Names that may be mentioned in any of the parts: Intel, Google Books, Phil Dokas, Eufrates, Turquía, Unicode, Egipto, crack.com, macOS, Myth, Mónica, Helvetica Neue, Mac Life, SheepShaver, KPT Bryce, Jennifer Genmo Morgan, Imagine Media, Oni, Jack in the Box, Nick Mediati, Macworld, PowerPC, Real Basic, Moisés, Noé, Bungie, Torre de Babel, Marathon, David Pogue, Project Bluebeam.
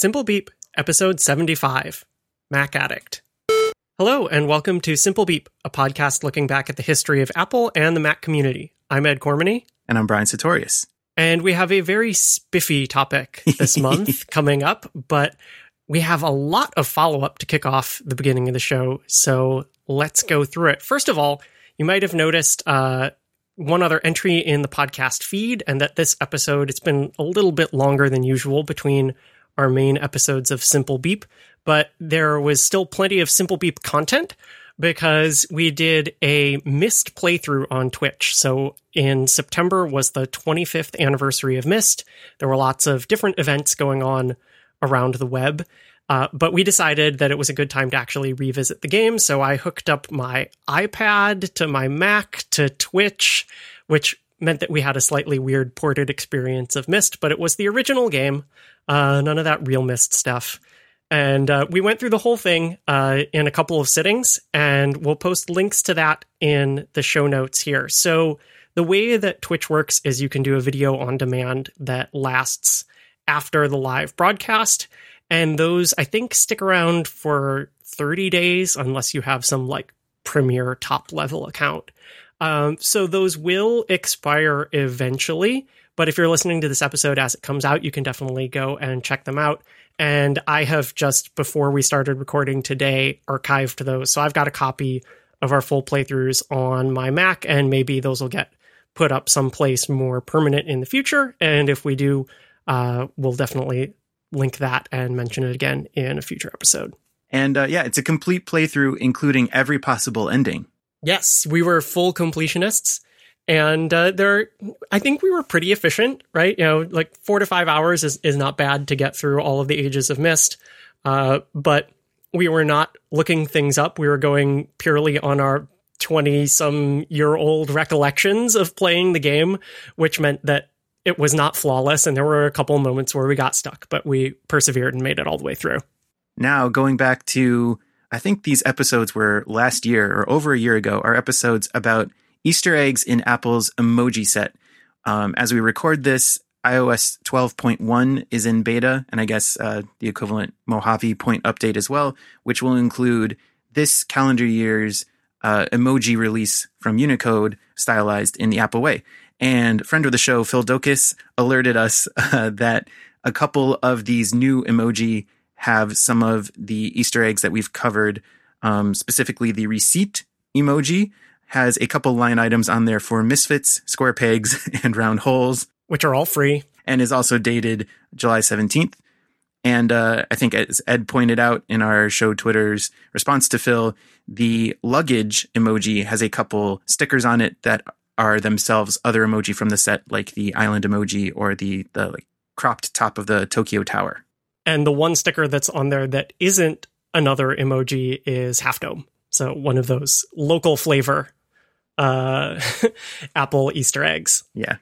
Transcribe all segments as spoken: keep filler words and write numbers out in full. Simple Beep, episode seventy-five, Mac Addict. Hello, and welcome to Simple Beep, a podcast looking back at the history of Apple and the Mac community. I'm Ed Cormony. And I'm Brian Satorius. And we have a very spiffy topic this month coming up, but we have a lot of follow-up to kick off the beginning of the show, so let's go through it. First of all, you might have noticed uh, one other entry in the podcast feed, and that this episode, it's been a little bit longer than usual between our main episodes of Simple Beep, but there was still plenty of Simple Beep content because we did a Myst playthrough on Twitch. So in September was the twenty-fifth anniversary of Myst. There were lots of different events going on around the web, uh, but we decided that it was a good time to actually revisit the game. So I hooked up my iPad to my Mac to Twitch, which meant that we had a slightly weird ported experience of Myst, but it was the original game. Uh, none of that real Myst stuff. And uh, we went through the whole thing uh, in a couple of sittings, and we'll post links to that in the show notes here. So the way that Twitch works is you can do a video on demand that lasts after the live broadcast. And those, I think, stick around for thirty days, unless you have some like Premiere top level account. Um, so those will expire eventually, but if you're listening to this episode as it comes out, you can definitely go and check them out. And I have just, before we started recording today, archived those. So I've got a copy of our full playthroughs on my Mac, and maybe those will get put up someplace more permanent in the future. And if we do, uh, we'll definitely link that and mention it again in a future episode. And uh, yeah, it's a complete playthrough, including every possible ending. Yes, we were full completionists, and uh, there, I think we were pretty efficient, right? You know, like four to five hours is, is not bad to get through all of the ages of Myst, uh, but we were not looking things up. We were going purely on our twenty-some-year-old recollections of playing the game, which meant that it was not flawless, and there were a couple moments where we got stuck, but we persevered and made it all the way through. Now, going back to... I think these episodes were last year or over a year ago, are episodes about Easter eggs in Apple's emoji set. Um, as we record this, iOS twelve point one is in beta, and I guess uh, the equivalent Mojave point update as well, which will include this calendar year's uh, emoji release from Unicode stylized in the Apple way. And friend of the show, Phil Dokas, alerted us uh, that a couple of these new emoji have some of the Easter eggs that we've covered. Um, specifically, the receipt emoji has a couple line items on there for misfits, square pegs, and round holes, which are all free, and is also dated July seventeenth. And uh, I think, as Ed pointed out in our show Twitter's response to Phil, the luggage emoji has a couple stickers on it that are themselves other emoji from the set, like the island emoji or the, the like, cropped top of the Tokyo Tower. And the one sticker that's on there that isn't another emoji is Half Dome. So one of those local flavor uh, Apple Easter eggs. Yeah.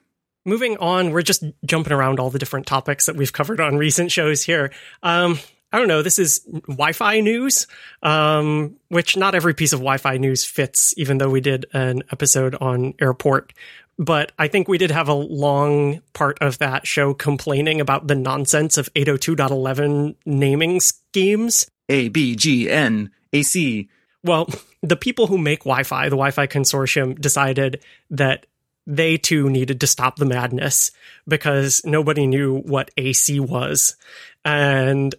Moving on, we're just jumping around all the different topics that we've covered on recent shows here. Um, I don't know. This is Wi-Fi news, um, which not every piece of Wi-Fi news fits, even though we did an episode on airport. But I think we did have a long part of that show complaining about the nonsense of eight oh two dot eleven naming schemes. A, B, G, N, A, C. Well, the people who make Wi-Fi, the Wi-Fi consortium, decided that they too needed to stop the madness because nobody knew what A C was. And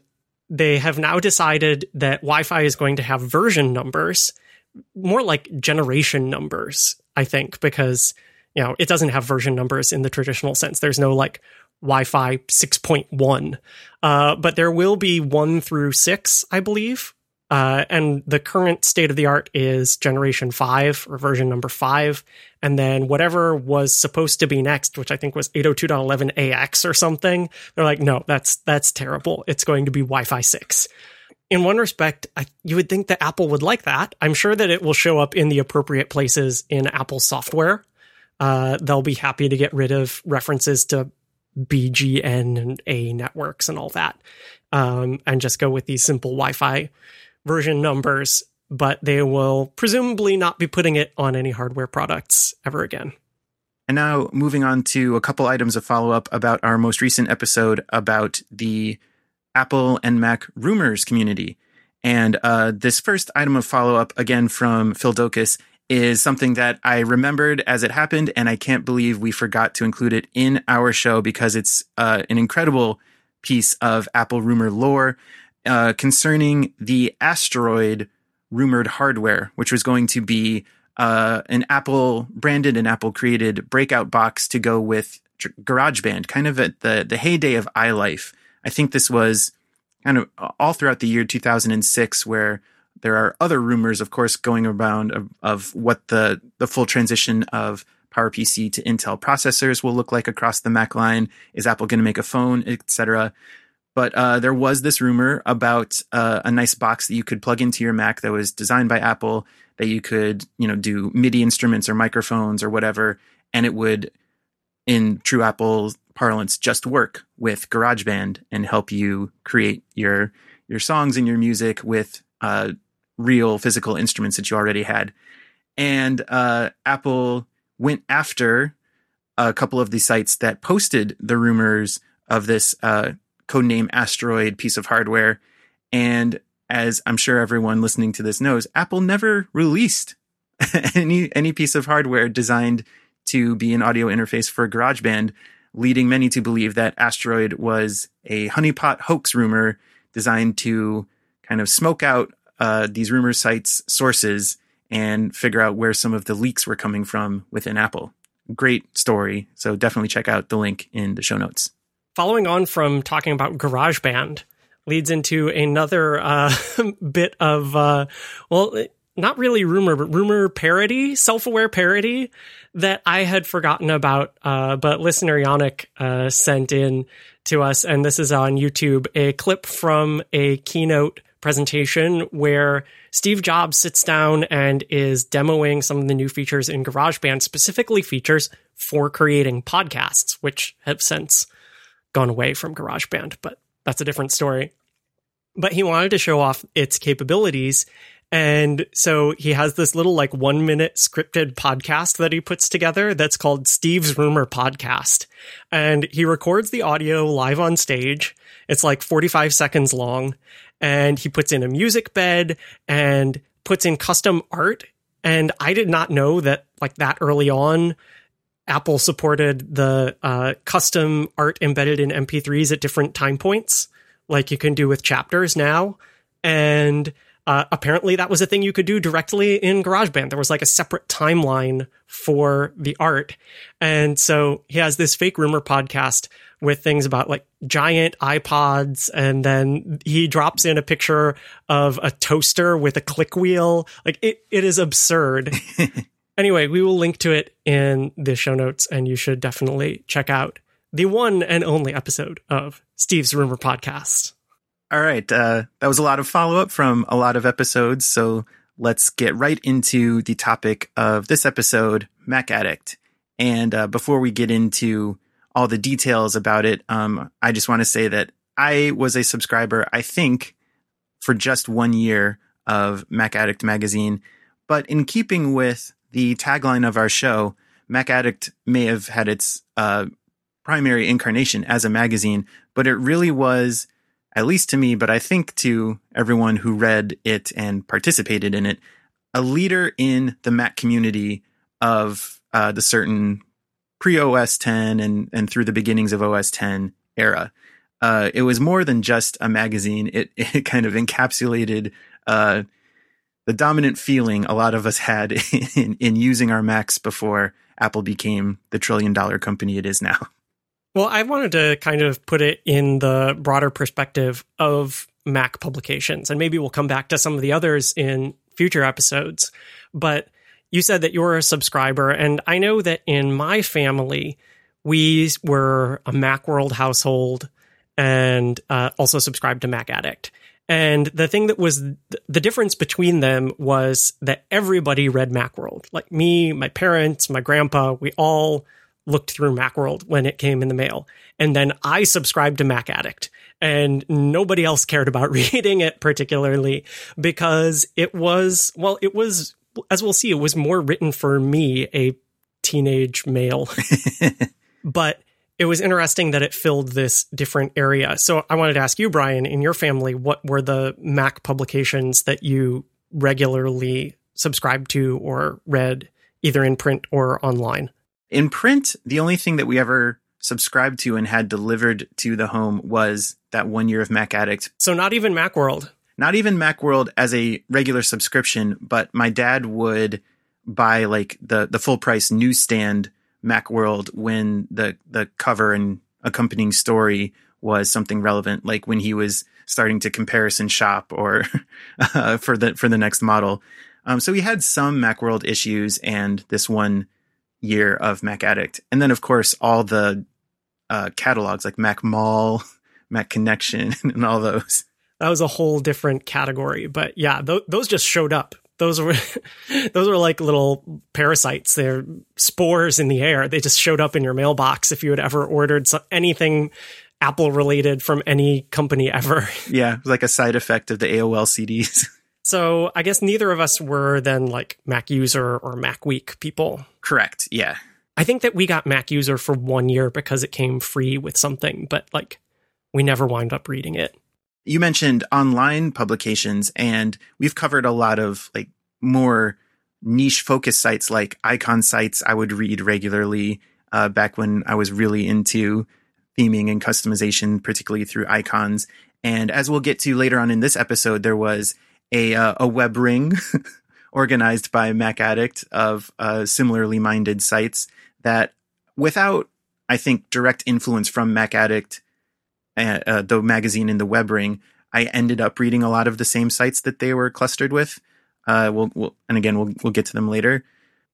they have now decided that Wi-Fi is going to have version numbers, more like generation numbers, I think, because... You know, it doesn't have version numbers in the traditional sense. There's no like Wi-Fi six point one, uh, but there will be one through six, I believe. Uh, and the current state of the art is generation five or version number five. And then whatever was supposed to be next, which I think was eight oh two dot eleven A X or something. They're like, no, that's that's terrible. It's going to be Wi-Fi six. In one respect, I, you would think that Apple would like that. I'm sure that it will show up in the appropriate places in Apple software. Uh, they'll be happy to get rid of references to B G N and A networks and all that, um, and just go with these simple Wi-Fi version numbers, but they will presumably not be putting it on any hardware products ever again. And now moving on to a couple items of follow-up about our most recent episode about the Apple and Mac rumors community. And uh, this first item of follow-up, again, from Phil Dokas, is something that I remembered as it happened, and I can't believe we forgot to include it in our show because it's uh, an incredible piece of Apple rumor lore uh, concerning the Asteroid rumored hardware, which was going to be uh, an Apple-branded and Apple-created breakout box to go with GarageBand, kind of at the, the heyday of iLife. I think this was kind of all throughout the year two thousand six, where there are other rumors, of course, going around of, of what the, the full transition of PowerPC to Intel processors will look like across the Mac line. Is Apple going to make a phone, et cetera? But uh, there was this rumor about uh, a nice box that you could plug into your Mac that was designed by Apple, that you could, you know, do MIDI instruments or microphones or whatever, and it would, in true Apple parlance, just work with GarageBand and help you create your your songs and your music with uh, real physical instruments that you already had. And uh, Apple went after a couple of the sites that posted the rumors of this uh, codename Asteroid piece of hardware. And as I'm sure everyone listening to this knows, Apple never released any any piece of hardware designed to be an audio interface for GarageBand, leading many to believe that Asteroid was a honeypot hoax rumor designed to kind of smoke out uh, these rumor sites' sources and figure out where some of the leaks were coming from within Apple. Great story. So definitely check out the link in the show notes. Following on from talking about GarageBand leads into another uh, bit of, uh, well, not really rumor, but rumor parody, self-aware parody that I had forgotten about, uh, but listener Yannick uh, sent in to us, and this is on YouTube, a clip from a keynote presentation where Steve Jobs sits down and is demoing some of the new features in GarageBand, specifically features for creating podcasts, which have since gone away from GarageBand, but that's a different story. But he wanted to show off its capabilities. And so he has this little like one minute scripted podcast that he puts together that's called Steve's Rumor Podcast. And he records the audio live on stage. It's like forty-five seconds long. And he puts in a music bed and puts in custom art. And I did not know that like that early on, Apple supported the uh, custom art embedded in M P threes at different time points, like you can do with chapters now. And Uh, apparently that was a thing you could do directly in GarageBand. There was like a separate timeline for the art. And so he has this fake rumor podcast with things about like giant iPods. And then he drops in a picture of a toaster with a click wheel. Like it, it is absurd. Anyway, we will link to it in the show notes, and you should definitely check out the one and only episode of Steve's Rumor Podcast. All right. Uh, that was a lot of follow-up from a lot of episodes. So let's get right into the topic of this episode, MacAddict. And uh, before we get into all the details about it, um, I just want to say that I was a subscriber, I think, for just one year of MacAddict magazine. But in keeping with the tagline of our show, MacAddict may have had its uh, primary incarnation as a magazine, but it really was, at least to me, but I think to everyone who read it and participated in it, a leader in the Mac community of uh, the certain pre-O S ten and, and through the beginnings of O S ten era. Uh, it was more than just a magazine. It, it kind of encapsulated uh, the dominant feeling a lot of us had in, in using our Macs before Apple became the trillion-dollar company it is now. Well, I wanted to kind of put it in the broader perspective of Mac publications, and maybe we'll come back to some of the others in future episodes. But you said that you're a subscriber, and I know that in my family, we were a Macworld household and uh, also subscribed to MacAddict. And the thing that was th- the difference between them was that everybody read Macworld. Like me, my parents, my grandpa, we all looked through Macworld when it came in the mail. And then I subscribed to MacAddict, and nobody else cared about reading it particularly because it was, well, it was, as we'll see, it was more written for me, a teenage male. But it was interesting that it filled this different area. So I wanted to ask you, Brian, in your family, what were the Mac publications that you regularly subscribed to or read, either in print or online? In print, the only thing that we ever subscribed to and had delivered to the home was that one year of MacAddict. So not even Macworld. Not even Macworld as a regular subscription, but my dad would buy like the, the full price newsstand Macworld when the, the cover and accompanying story was something relevant, like when he was starting to comparison shop or uh, for the for the next model. Um, so we had some Macworld issues and this one year of MacAddict. And then, of course, all the uh, catalogs like Mac Mall, Mac Connection, and all those. That was a whole different category. But yeah, th- those just showed up. Those were those were like little parasites. They're spores in the air. They just showed up in your mailbox if you had ever ordered so- anything Apple related from any company ever. Yeah, it was like a side effect of the A O L C Ds. So I guess neither of us were then like Mac User or Mac Week people. Correct. Yeah. I think that we got Mac User for one year because it came free with something, but like we never wound up reading it. You mentioned online publications, and we've covered a lot of like more niche focus sites like icon sites. I would read regularly uh, back when I was really into theming and customization, particularly through icons. And as we'll get to later on in this episode, there was A uh, a web ring organized by MacAddict of uh, similarly minded sites that, without, I think, direct influence from MacAddict, uh, uh, the magazine and the web ring, I ended up reading a lot of the same sites that they were clustered with. Uh, we'll, we'll and again we'll we'll get to them later.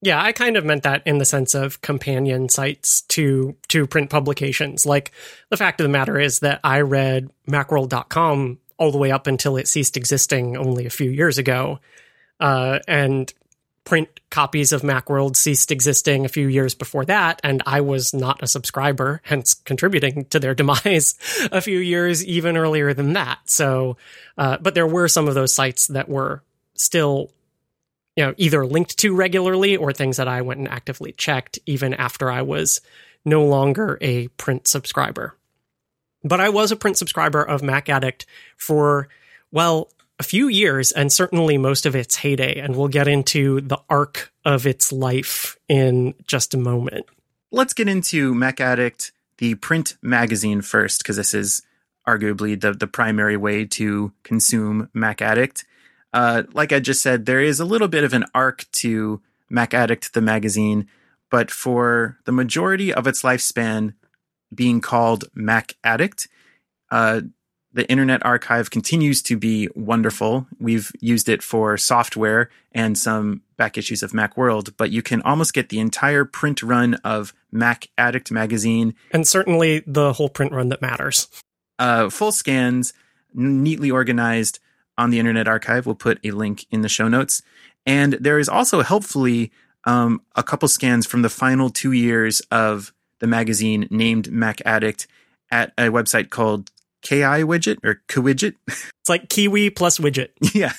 Yeah, I kind of meant that in the sense of companion sites to to print publications. Like the fact of the matter is that I read Macworld dot com all the way up until it ceased existing only a few years ago. Uh, and print copies of Macworld ceased existing a few years before that, and I was not a subscriber, hence contributing to their demise a few years even earlier than that. So, uh, but there were some of those sites that were still, you know, either linked to regularly or things that I went and actively checked even after I was no longer a print subscriber. But I was a print subscriber of MacAddict for, well, a few years, and certainly most of its heyday. And we'll get into the arc of its life in just a moment. Let's get into MacAddict, the print magazine, first, because this is arguably the, the primary way to consume MacAddict. Uh, like I just said, there is a little bit of an arc to MacAddict, the magazine, but for the majority of its lifespan, being called MacAddict, uh, the Internet Archive continues to be wonderful. We've used it for software and some back issues of Macworld, but you can almost get the entire print run of MacAddict magazine. And certainly the whole print run that matters. Uh, full scans, neatly organized on the Internet Archive. We'll put a link in the show notes. And there is also helpfully um, a couple scans from the final two years of the magazine named MacAddict at a website called K I Widget or K-Widget. It's like Kiwi plus widget. Yeah.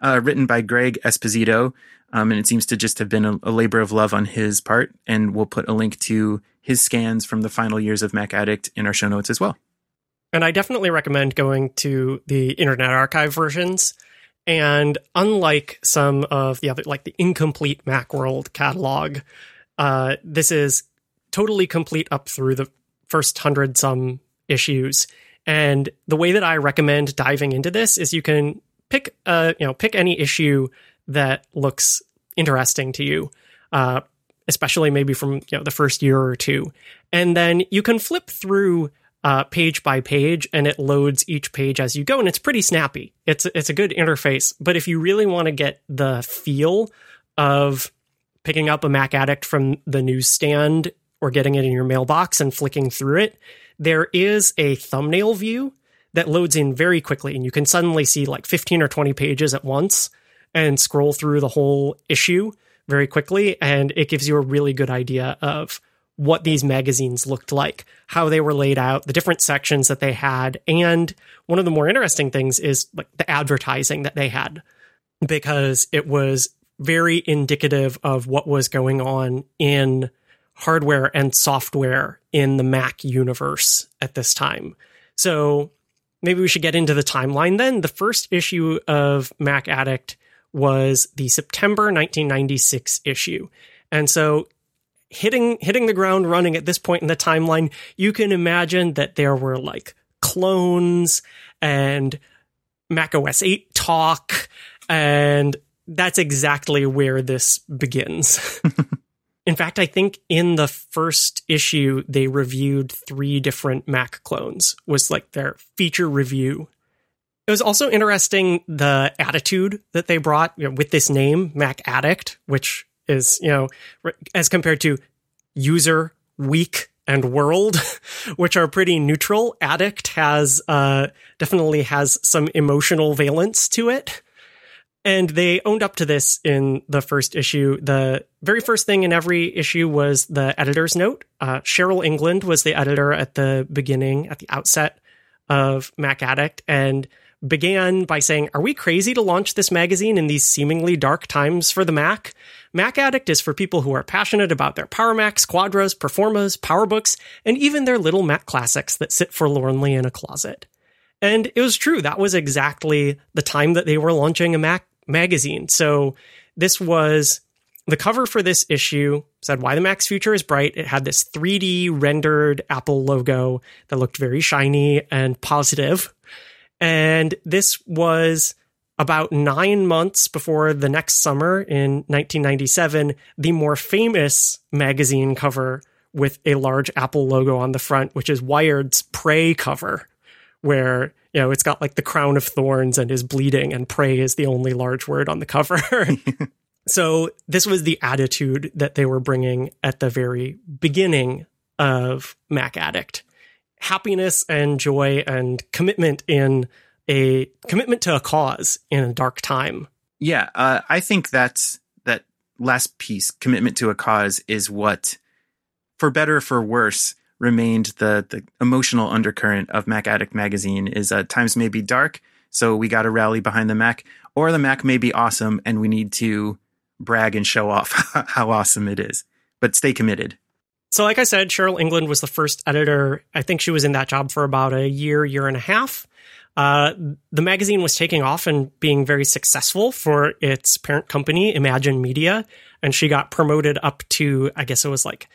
Uh, written by Greg Esposito. Um, and it seems to just have been a, a labor of love on his part. And we'll put a link to his scans from the final years of MacAddict in our show notes as well. And I definitely recommend going to the Internet Archive versions. And unlike some of the other, like the incomplete Macworld catalog, uh, this is totally complete up through the first hundred some issues. And the way that I recommend diving into this is you can pick a, you know, pick any issue that looks interesting to you, uh, especially maybe from, you know, the first year or two. And then you can flip through uh, page by page, and it loads each page as you go. And it's pretty snappy. It's, it's a good interface. But if you really want to get the feel of picking up a MacAddict from the newsstand or getting it in your mailbox and flicking through it, there is a thumbnail view that loads in very quickly, and you can suddenly see like fifteen or twenty pages at once and scroll through the whole issue very quickly, and it gives you a really good idea of what these magazines looked like, how they were laid out, the different sections that they had, and one of the more interesting things is like the advertising that they had, because it was very indicative of what was going on in hardware and software in the Mac universe at this time. So maybe we should get into the timeline then. The first issue of Mac Addict was the September nineteen ninety-six issue. And so hitting hitting the ground running at this point in the timeline, you can imagine that there were like clones and Mac O S eight talk, and that's exactly where this begins. In fact, I think in the first issue, they reviewed three different Mac clones, was like their feature review. It was also interesting the attitude that they brought, you know, with this name, Mac Addict, which is, you know, as compared to user, weak, and world, which are pretty neutral. Addict has uh, definitely has some emotional valence to it. And they owned up to this in the first issue. The very first thing in every issue was the editor's note. Uh, Cheryl England was the editor at the beginning, at the outset of Mac Addict, and began by saying, "Are we crazy to launch this magazine in these seemingly dark times for the Mac? Mac Addict is for people who are passionate about their Power Macs, Quadras, Performas, PowerBooks, and even their little Mac classics that sit forlornly in a closet." And it was true. That was exactly the time that they were launching a Mac magazine. So this was the cover for this issue said "Why the Mac's Future is Bright." It had this three D rendered Apple logo that looked very shiny and positive. And this was about nine months before the next summer in nineteen ninety-seven, the more famous magazine cover with a large Apple logo on the front, which is Wired's Prey cover, where, you know, it's got like the crown of thorns and is bleeding, and Prey is the only large word on the cover. So this was the attitude that they were bringing at the very beginning of Mac Addict. Happiness and joy and commitment in a commitment to a cause in a dark time. Yeah, uh, I think that's that last piece, commitment to a cause, is what, for better or for worse, remained the, the emotional undercurrent of Mac Addict magazine is uh, times may be dark, so we got to rally behind the Mac, or the Mac may be awesome and we need to brag and show off how awesome it is, but stay committed. So like I said, Cheryl England was the first editor. I think she was in that job for about a year, year and a half. Uh, the magazine was taking off and being very successful for its parent company, Imagine Media. And she got promoted up to, I guess it was like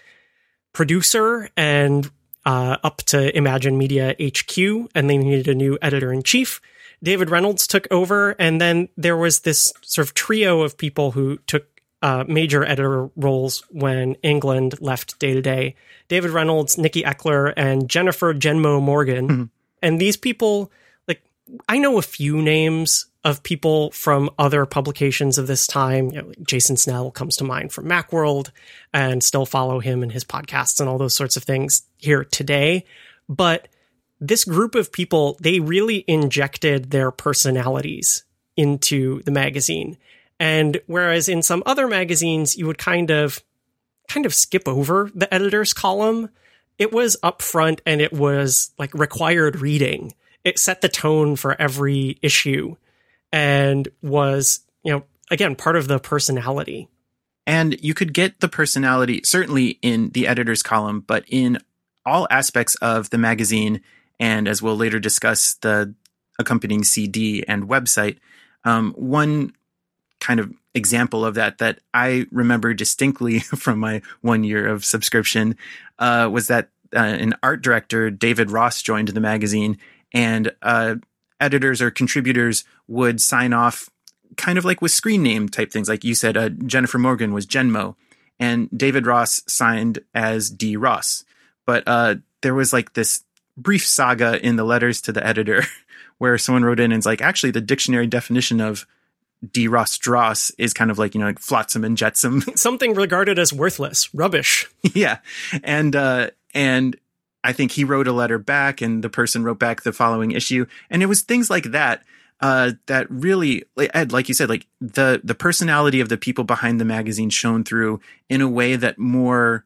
producer and uh, up to Imagine Media H Q. And they needed a new editor-in-chief. David Reynolds took over. And then there was this sort of trio of people who took Uh, major editor roles when England left day to day: David Reynolds, Nikki Eckler, and Jennifer Genmo Morgan. Mm-hmm. And these people, like, I know a few names of people from other publications of this time. You know, like Jason Snell comes to mind from Macworld, and still follow him and his podcasts and all those sorts of things here today. But this group of people, they really injected their personalities into the magazine. And whereas in some other magazines, you would kind of kind of skip over the editor's column, it was upfront and it was like required reading. It set the tone for every issue and was, you know, again, part of the personality. And you could get the personality certainly in the editor's column, but in all aspects of the magazine. And as we'll later discuss, the accompanying C D and website, um, one kind of example of that that I remember distinctly from my one year of subscription uh, was that uh, an art director, David Ross, joined the magazine, and uh, editors or contributors would sign off kind of like with screen name type things. Like you said, uh, Jennifer Morgan was Genmo, and David Ross signed as D. Ross. But uh, there was like this brief saga in the letters to the editor where someone wrote in and was like, actually, the dictionary definition of D. Ross Dross is kind of like, you know, like flotsam and jetsam. Something regarded as worthless, rubbish. Yeah. And uh, and I think he wrote a letter back, and the person wrote back the following issue. And it was things like that uh, that really, Ed, like you said, like the, the personality of the people behind the magazine shone through in a way that more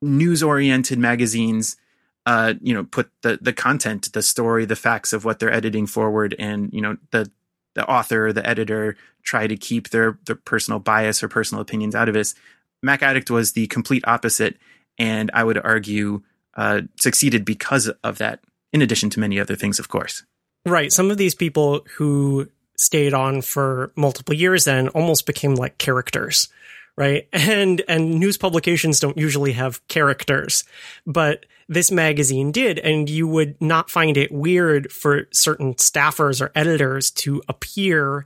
news-oriented magazines, uh, you know, put the, the content, the story, the facts of what they're editing forward, and, you know, the the author or the editor try to keep their, their personal bias or personal opinions out of this. Mac Addict was the complete opposite, and I would argue uh, succeeded because of that, in addition to many other things, of course. Right. Some of these people who stayed on for multiple years then almost became like characters, right? And and news publications don't usually have characters, but this magazine did, and you would not find it weird for certain staffers or editors to appear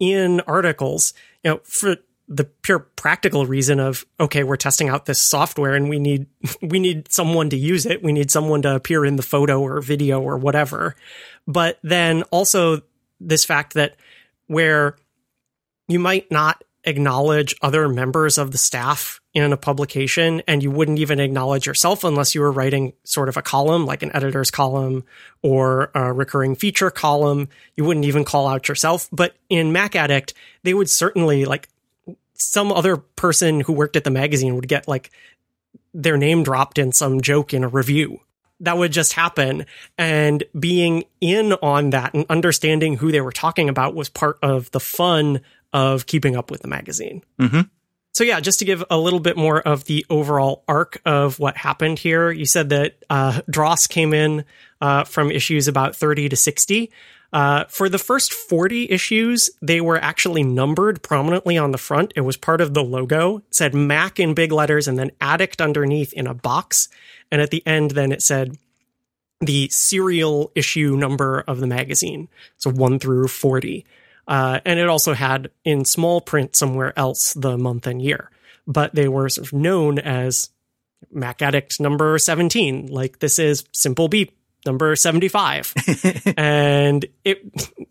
in articles, you know, for the pure practical reason of, okay, we're testing out this software and we need we need someone to use it. We need someone to appear in the photo or video or whatever. But then also this fact that where you might not acknowledge other members of the staff in a publication, and you wouldn't even acknowledge yourself unless you were writing sort of a column, like an editor's column or a recurring feature column. You wouldn't even call out yourself. But in Mac Addict, they would certainly, like, some other person who worked at the magazine would get, like, their name dropped in some joke in a review. That would just happen. And being in on that and understanding who they were talking about was part of the fun of keeping up with the magazine. Mm-hmm. So yeah, just to give a little bit more of the overall arc of what happened here, you said that uh, Dross came in uh, from issues about thirty to sixty. Uh, for the first forty issues, they were actually numbered prominently on the front. It was part of the logo. It said Mac in big letters and then Addict underneath in a box. And at the end, then it said the serial issue number of the magazine. So one through forty. Uh, and it also had in small print somewhere else the month and year. But they were sort of known as Mac Addict number seventeen. Like, this is Simple Beep number seventy-five. And it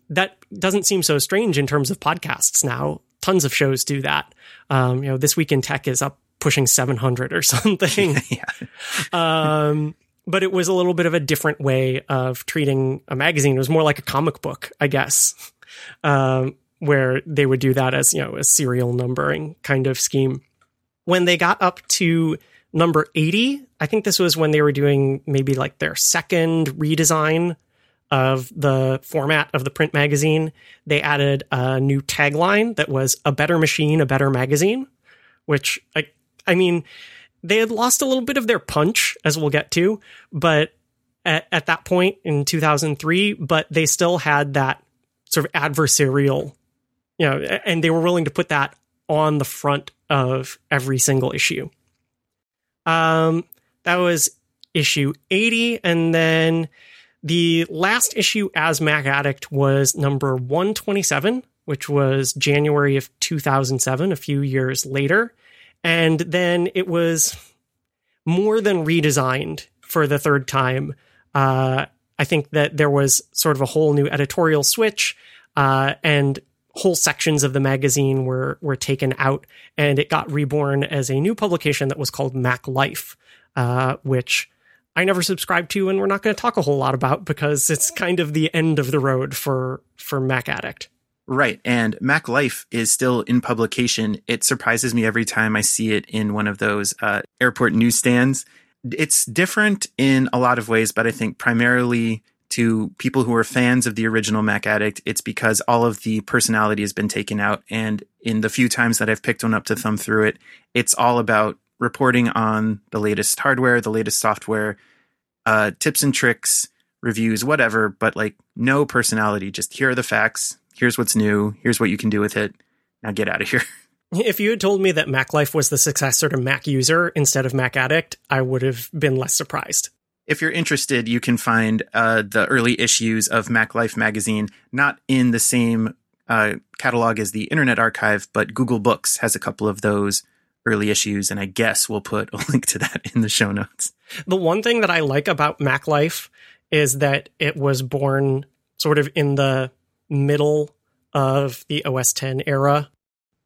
that doesn't seem so strange in terms of podcasts now. Tons of shows do that. Um, you know, This Week in Tech is up pushing seven hundred or something. yeah. um, but it was a little bit of a different way of treating a magazine. It was more like a comic book, I guess, um, where they would do that as, you know, a serial numbering kind of scheme. When they got up to number eighty, I think this was when they were doing maybe like their second redesign of the format of the print magazine. They added a new tagline that was a better machine, a better magazine, which I, I mean, they had lost a little bit of their punch, as we'll get to, but at, at that point in two thousand three, but they still had that sort of adversarial, you know, and they were willing to put that on the front of every single issue. Um, that was issue eighty, and then the last issue as Mac Addict was number one twenty-seven, which was January of two thousand seven, a few years later, and then it was more than redesigned for the third time. Uh, I think that there was sort of a whole new editorial switch, uh, and whole sections of the magazine were were taken out, and it got reborn as a new publication that was called Mac Life, uh, which I never subscribed to, and we're not going to talk a whole lot about because it's kind of the end of the road for, for Mac Addict. Right, and Mac Life is still in publication. It surprises me every time I see it in one of those uh, airport newsstands. It's different in a lot of ways, but I think primarily to people who are fans of the original Mac Addict, it's because all of the personality has been taken out. And in the few times that I've picked one up to thumb through it, it's all about reporting on the latest hardware, the latest software, uh, tips and tricks, reviews, whatever, but like no personality. Just here are the facts. Here's what's new. Here's what you can do with it. Now get out of here. If you had told me that Mac Life was the successor to Mac User instead of Mac Addict, I would have been less surprised. If you're interested, you can find uh, the early issues of Mac Life magazine, not in the same uh, catalog as the Internet Archive, but Google Books has a couple of those early issues, and I guess we'll put a link to that in the show notes. The one thing that I like about Mac Life is that it was born sort of in the middle of the O S X era,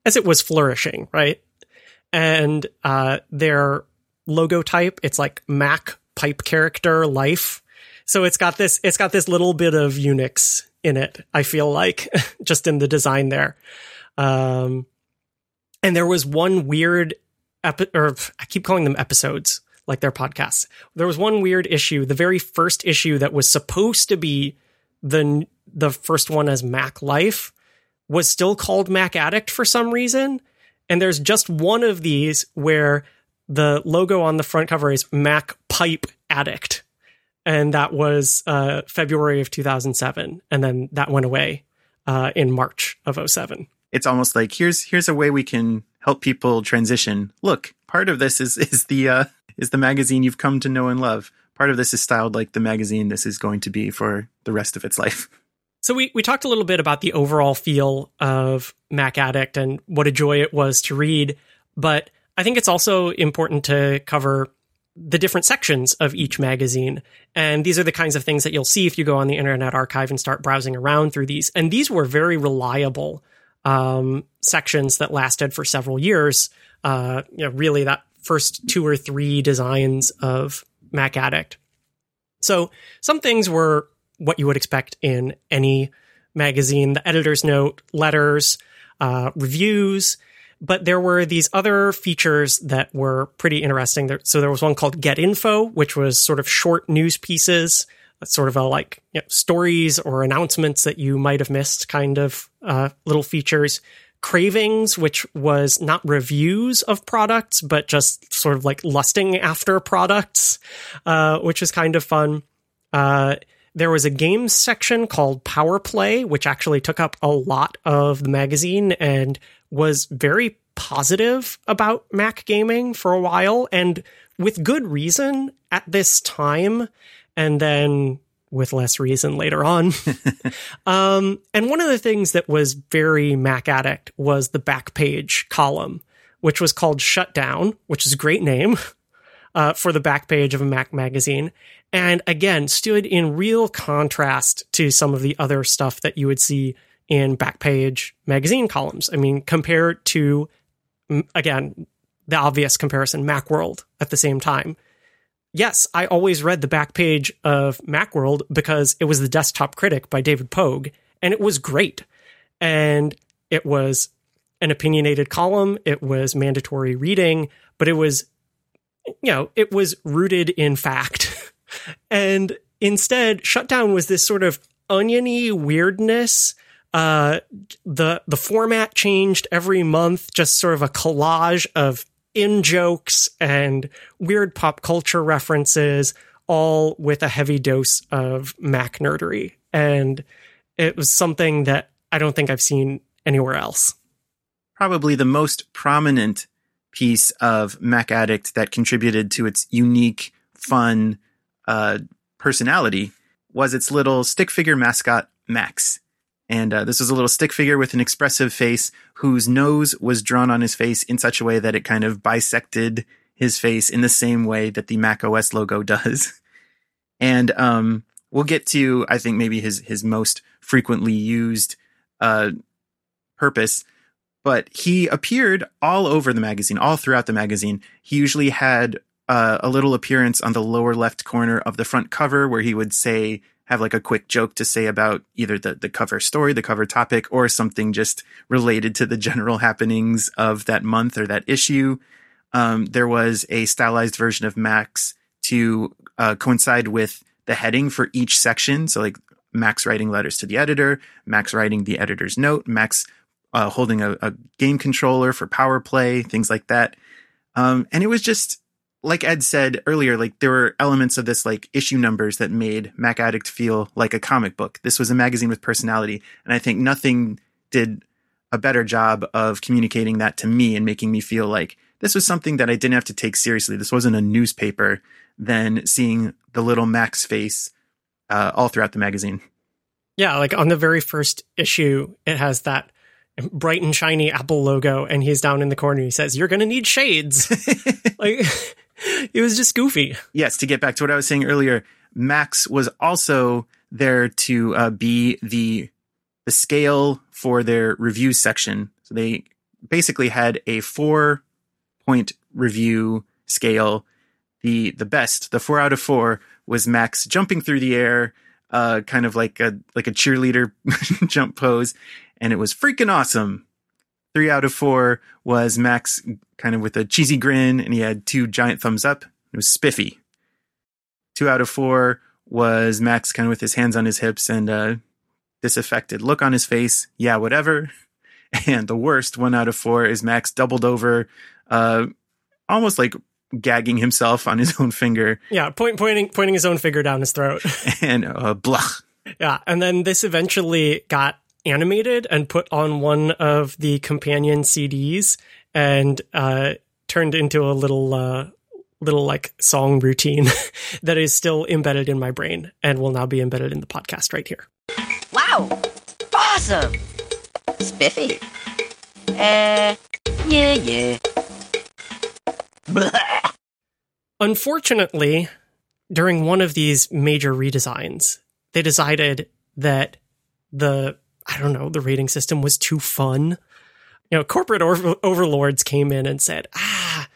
as it was flourishing, right? And uh, their logo type, it's like Mac pipe character life. So it's got this, it's got this little bit of Unix in it, I feel like, just in the design there. Um, and there was one weird epi- or I keep calling them episodes, like their podcasts. There was one weird issue, the very first issue that was supposed to be the, the first one as Mac Life was still called Mac Addict for some reason. And there's just one of these where the logo on the front cover is Mac Pipe Addict. And that was uh, February of two thousand seven. And then that went away uh, in March of oh seven. It's almost like, here's here's a way we can help people transition. Look, part of this is is the uh, is the magazine you've come to know and love. Part of this is styled like the magazine this is going to be for the rest of its life. So we, we talked a little bit about the overall feel of Mac Addict and what a joy it was to read. But I think it's also important to cover the different sections of each magazine. And these are the kinds of things that you'll see if you go on the Internet Archive and start browsing around through these. And these were very reliable um, sections that lasted for several years. Uh, you know, really that first two or three designs of Mac Addict. So some things were what you would expect in any magazine, the editor's note, letters, uh, reviews. But there were these other features that were pretty interesting. There, so there was one called Get Info, which was sort of short news pieces, sort of a like you know, stories or announcements that you might have missed kind of uh, little features. Cravings, which was not reviews of products, but just sort of like lusting after products, uh, which is kind of fun. Uh, There was a games section called Power Play, which actually took up a lot of the magazine and was very positive about Mac gaming for a while, and with good reason at this time, and then with less reason later on. um, and one of the things that was very Mac Addict was the back page column, which was called Shutdown, which is a great name uh, for the back page of a Mac magazine. And again, stood in real contrast to some of the other stuff that you would see in Backpage magazine columns. I mean, compared to, again, the obvious comparison, Macworld at the same time. Yes, I always read the Backpage of Macworld because it was The Desktop Critic by David Pogue, and it was great. And it was an opinionated column. It was mandatory reading, but it was, you know, it was rooted in fact. And instead, Shutdown was this sort of oniony weirdness. Uh, the the format changed every month, just sort of a collage of in-jokes and weird pop culture references, all with a heavy dose of Mac nerdery. And it was something that I don't think I've seen anywhere else. Probably the most prominent piece of Mac Addict that contributed to its unique, fun Uh, personality was its little stick figure mascot, Max. And uh, this was a little stick figure with an expressive face whose nose was drawn on his face in such a way that it kind of bisected his face in the same way that the Mac O S logo does. And um, we'll get to, I think, maybe his, his most frequently used uh, purpose. But he appeared all over the magazine, all throughout the magazine. He usually had Uh, a little appearance on the lower left corner of the front cover where he would say, have like a quick joke to say about either the, the cover story, the cover topic, or something just related to the general happenings of that month or that issue. Um, there was a stylized version of Max to uh, coincide with the heading for each section. So like Max writing letters to the editor, Max writing the editor's note, Max uh, holding a, a game controller for Power Play, things like that. Um, and it was just, like Ed said earlier, like there were elements of this like issue numbers that made Mac Addict feel like a comic book. This was a magazine with personality. And I think nothing did a better job of communicating that to me and making me feel like this was something that I didn't have to take seriously. This wasn't a newspaper, than seeing the little Mac's face uh, all throughout the magazine. Yeah, like on the very first issue, it has that bright and shiny Apple logo, and he's down in the corner. He says, "You're going to need shades." Like, it was just goofy. Yes, to get back to what I was saying earlier, Max was also there to uh, be the the scale for their review section. So they basically had a four-point review scale. The the best, the four out of four, was Max jumping through the air, uh, kind of like a like a cheerleader jump pose, and it was freaking awesome. Three out of four was Max kind of with a cheesy grin, and he had two giant thumbs up. It was spiffy. Two out of four was Max kind of with his hands on his hips and a disaffected look on his face. Yeah, whatever. And the worst one out of four is Max doubled over, uh, almost like gagging himself on his own finger. Yeah, point, pointing pointing his own finger down his throat. And uh, blah. Yeah, and then this eventually got animated and put on one of the companion C Ds and uh, turned into a little... Uh, little like song routine that is still embedded in my brain and will now be embedded in the podcast right here. Wow. Awesome. Spiffy. Uh, yeah, yeah. Blah. Unfortunately, during one of these major redesigns, they decided that the, I don't know, the rating system was too fun. You know, corporate over- overlords came in and said, ah,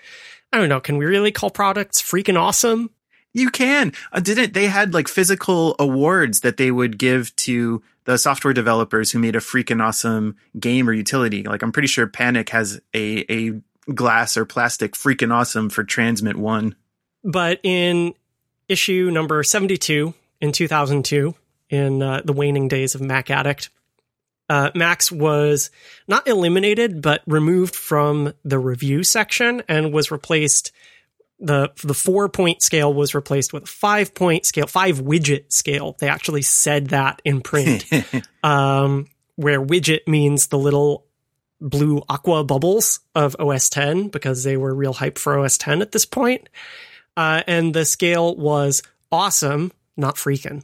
I don't know. Can we really call products freaking awesome? You can. Uh, didn't they had like physical awards that they would give to the software developers who made a freaking awesome game or utility? Like, I'm pretty sure Panic has a a glass or plastic freaking awesome for Transmit one. But in issue number seventy-two in two thousand two, in uh, the waning days of Mac Addict, Uh, Max was not eliminated, but removed from the review section and was replaced. The the four-point scale was replaced with a five-point scale, five-widget scale. They actually said that in print, um, where widget means the little blue aqua bubbles of O S X, because they were real hype for O S X at this point. Uh, and the scale was awesome, not freaking.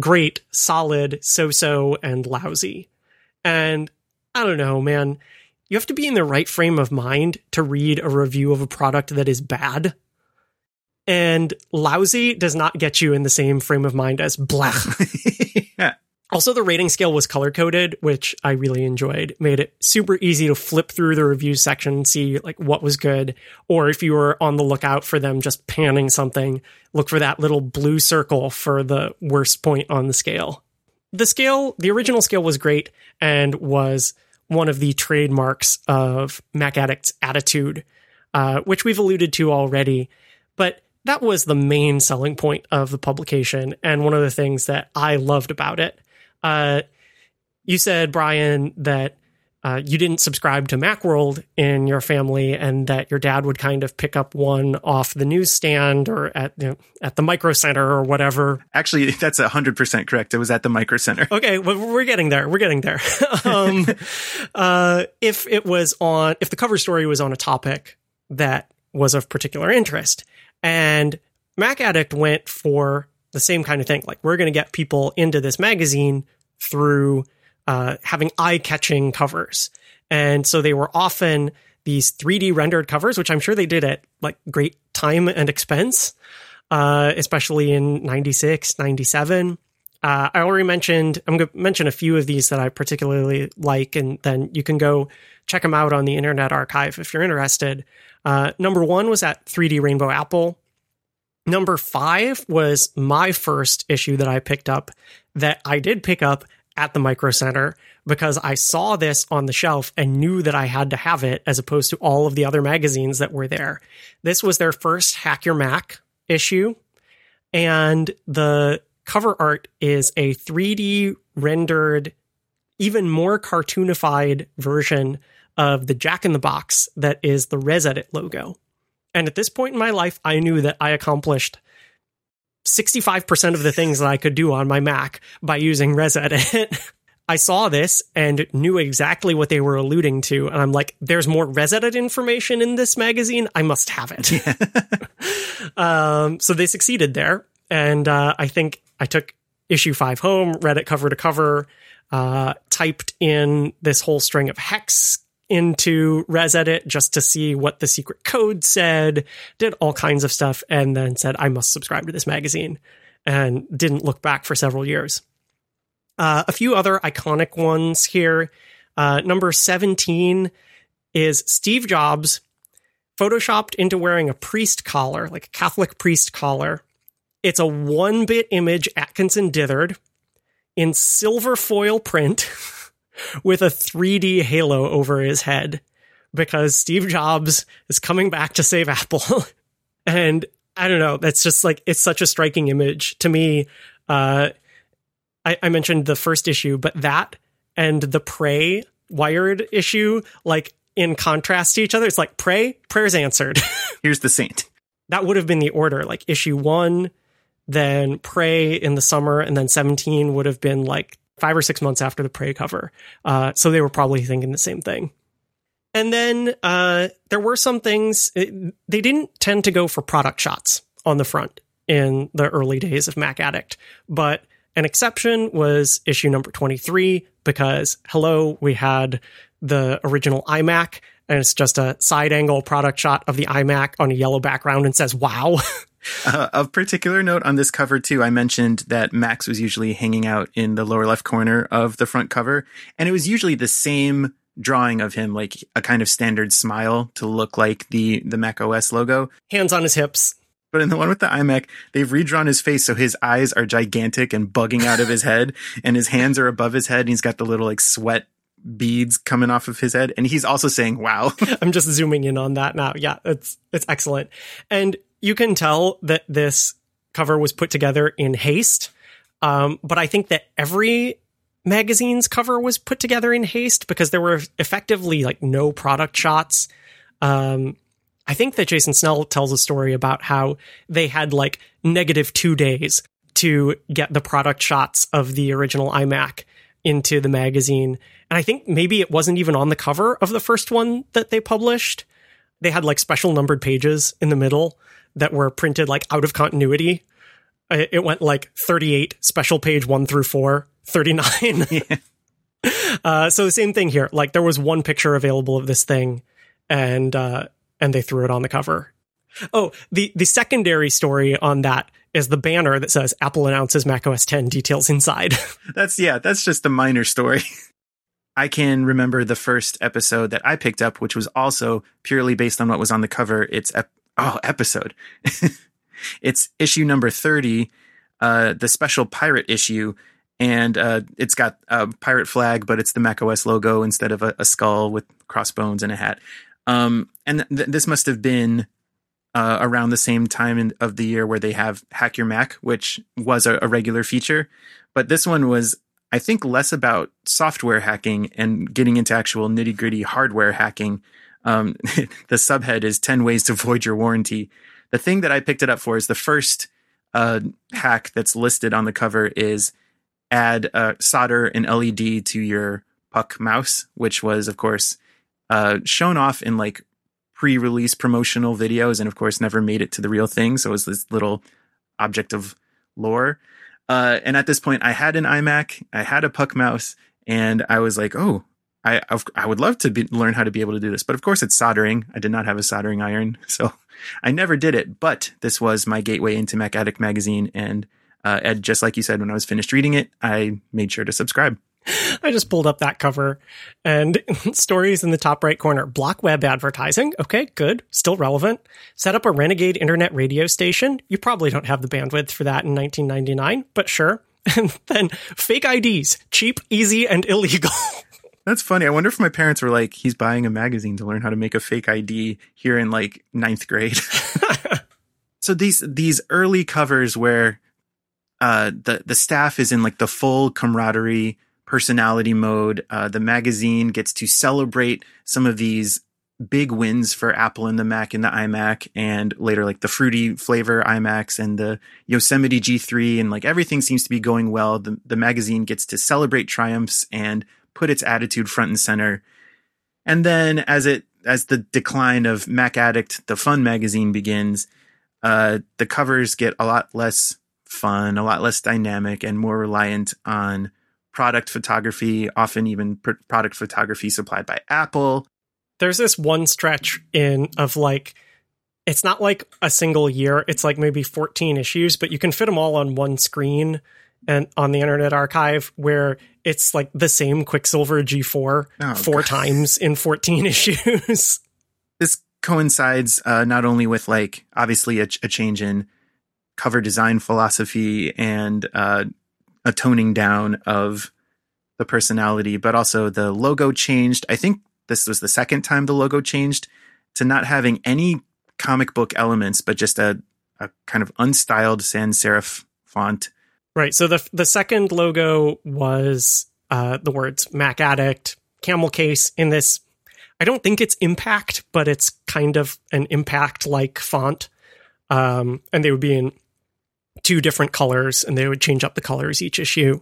Great, solid, so-so, and lousy. And I don't know, man, you have to be in the right frame of mind to read a review of a product that is bad. And lousy does not get you in the same frame of mind as blah. Yeah. Also, the rating scale was color-coded, which I really enjoyed. It made it super easy to flip through the review section and see like what was good. Or if you were on the lookout for them just panning something, look for that little blue circle for the worst point on the scale. The scale, the original scale was great and was one of the trademarks of Mac Addict's attitude, uh, which we've alluded to already. But that was the main selling point of the publication and one of the things that I loved about it. Uh, you said, Brian, that uh, you didn't subscribe to Macworld in your family and that your dad would kind of pick up one off the newsstand or at, you know, at the Micro Center or whatever. Actually, that's one hundred percent correct. It was at the Micro Center. Okay, well, we're getting there. We're getting there. um, uh, if it was on, if the cover story was on a topic that was of particular interest, and Mac Addict went for the same kind of thing, like we're going to get people into this magazine through uh, having eye-catching covers. And so they were often these three D rendered covers, which I'm sure they did at like great time and expense, uh, especially in ninety-six, ninety-seven. Uh, I already mentioned, I'm going to mention a few of these that I particularly like, and then you can go check them out on the Internet Archive if you're interested. Uh, number one was at three D Rainbow Apple. Number five was my first issue that I picked up that I did pick up at the Micro Center because I saw this on the shelf and knew that I had to have it as opposed to all of the other magazines that were there. This was their first Hack Your Mac issue, and the cover art is a three D rendered, even more cartoonified version of the Jack in the Box that is the ResEdit logo. And at this point in my life, I knew that I accomplished sixty-five percent of the things that I could do on my Mac by using ResEdit. I saw this and knew exactly what they were alluding to. And I'm like, there's more ResEdit information in this magazine. I must have it. Yeah. um, so they succeeded there. And uh, I think I took issue five home, read it cover to cover, uh, typed in this whole string of hex into ResEdit just to see what the secret code said, did all kinds of stuff, and then said, I must subscribe to this magazine, and didn't look back for several years. Uh, a few other iconic ones here. Uh, number seventeen is Steve Jobs, photoshopped into wearing a priest collar, like a Catholic priest collar. It's a one-bit image Atkinson dithered in silver foil print, with a three D halo over his head because Steve Jobs is coming back to save Apple. And I don't know, that's just like, it's such a striking image to me. Uh, I, I mentioned the first issue, but that and the Prey Wired issue, like, in contrast to each other. It's like, pray, prayer's answered. Here's the saint. That would have been the order. Like, issue one, then Prey in the summer, and then seventeen would have been, like, five or six months after the Prey cover. Uh, so they were probably thinking the same thing. And then uh, there were some things... It, they didn't tend to go for product shots on the front in the early days of Mac Addict, but an exception was issue number twenty-three, because, hello, we had the original iMac, and it's just a side angle product shot of the iMac on a yellow background and says, wow. Uh, of particular note on this cover, too, I mentioned that Max was usually hanging out in the lower left corner of the front cover, and it was usually the same drawing of him, like a kind of standard smile to look like the, the Mac O S logo. Hands on his hips. But in the one with the iMac, they've redrawn his face so his eyes are gigantic and bugging out of his head, and his hands are above his head, and he's got the little, like, sweat beads coming off of his head, and he's also saying, wow. I'm just zooming in on that now. Yeah, it's it's excellent. And you can tell that this cover was put together in haste, um, but I think that every magazine's cover was put together in haste, because there were effectively, like, no product shots. Um, I think that Jason Snell tells a story about how they had, like, negative two days to get the product shots of the original iMac into the magazine. And I think maybe it wasn't even on the cover of the first one that they published. They had, like, special numbered pages in the middle that were printed, like, out of continuity. It went, like, thirty-eight, special page one through four, thirty-nine. Yeah. uh, so the same thing here. Like, there was one picture available of this thing, and uh, and they threw it on the cover. Oh, the, the secondary story on that is the banner that says, Apple announces Mac O S ten details inside. That's, yeah, that's just a minor story. I can remember the first episode that I picked up, which was also purely based on what was on the cover. It's ep- oh episode. It's issue number thirty, uh, the special pirate issue. And uh, it's got a pirate flag, but it's the macOS logo instead of a, a skull with crossbones and a hat. Um, and th- this must have been uh, around the same time in, of the year where they have Hack Your Mac, which was a, a regular feature. But this one was, I think, less about software hacking and getting into actual nitty gritty hardware hacking. Um, the subhead is ten ways to void your warranty. The thing that I picked it up for is the first uh, hack that's listed on the cover is add uh, solder an L E D to your Puck mouse, which was, of course, uh, shown off in, like, pre-release promotional videos, and of course never made it to the real thing. So it was this little object of lore. Uh, and at this point, I had an iMac, I had a Puck mouse, and I was like, oh, I I've, I would love to be, learn how to be able to do this. But of course, it's soldering. I did not have a soldering iron, so I never did it. But this was my gateway into Mac Addict magazine. And uh, Ed, just like you said, when I was finished reading it, I made sure to subscribe. I just pulled up that cover, and stories in the top right corner. Block web advertising. Okay, good. Still relevant. Set up a renegade internet radio station. You probably don't have the bandwidth for that in nineteen ninety-nine, but sure. And then fake I Ds. Cheap, easy, and illegal. That's funny. I wonder if my parents were like, he's buying a magazine to learn how to make a fake I D here in, like, ninth grade. So these these early covers where uh, the, the staff is in, like, the full camaraderie personality mode. Uh, the magazine gets to celebrate some of these big wins for Apple and the Mac and the iMac, and later, like, the fruity flavor iMacs and the Yosemite G three, and, like, everything seems to be going well. The, the magazine gets to celebrate triumphs and put its attitude front and center. And then as it as the decline of Mac Addict, the fun magazine begins, uh, the covers get a lot less fun, a lot less dynamic, and more reliant on product photography, often even pr- product photography supplied by Apple. There's this one stretch in of, like, it's not like a single year. It's like maybe fourteen issues, but you can fit them all on one screen and on the Internet Archive, where it's like the same Quicksilver G four oh, four God. times in fourteen issues. This coincides uh, not only with, like, obviously a, ch- a change in cover design philosophy and uh a toning down of the personality, but also the logo changed. I think this was the second time the logo changed to not having any comic book elements, but just a, a kind of unstyled sans serif font. Right. So the the second logo was uh, the words Mac Addict, camel case in this, I don't think it's Impact, but it's kind of an Impact-like font. Um, and they would be in two different colors, and they would change up the colors each issue.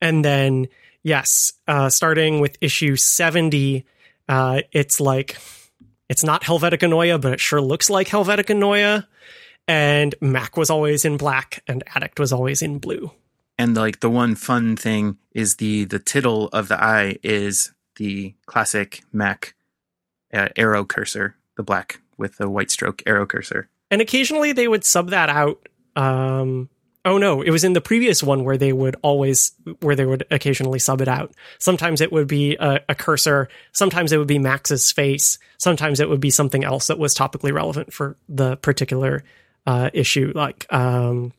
And then, yes, uh, starting with issue seventy, uh, it's like, it's not Helvetica Neue, but it sure looks like Helvetica Neue. And Mac was always in black, and Addict was always in blue. And like the one fun thing is the the tittle of the eye is the classic Mac uh, arrow cursor, the black with the white stroke arrow cursor. And occasionally they would sub that out. Um, oh no, it was in the previous one where they would always, where they would occasionally sub it out. Sometimes it would be a, a cursor. Sometimes it would be Max's face. Sometimes it would be something else that was topically relevant for the particular uh, issue. Like, um,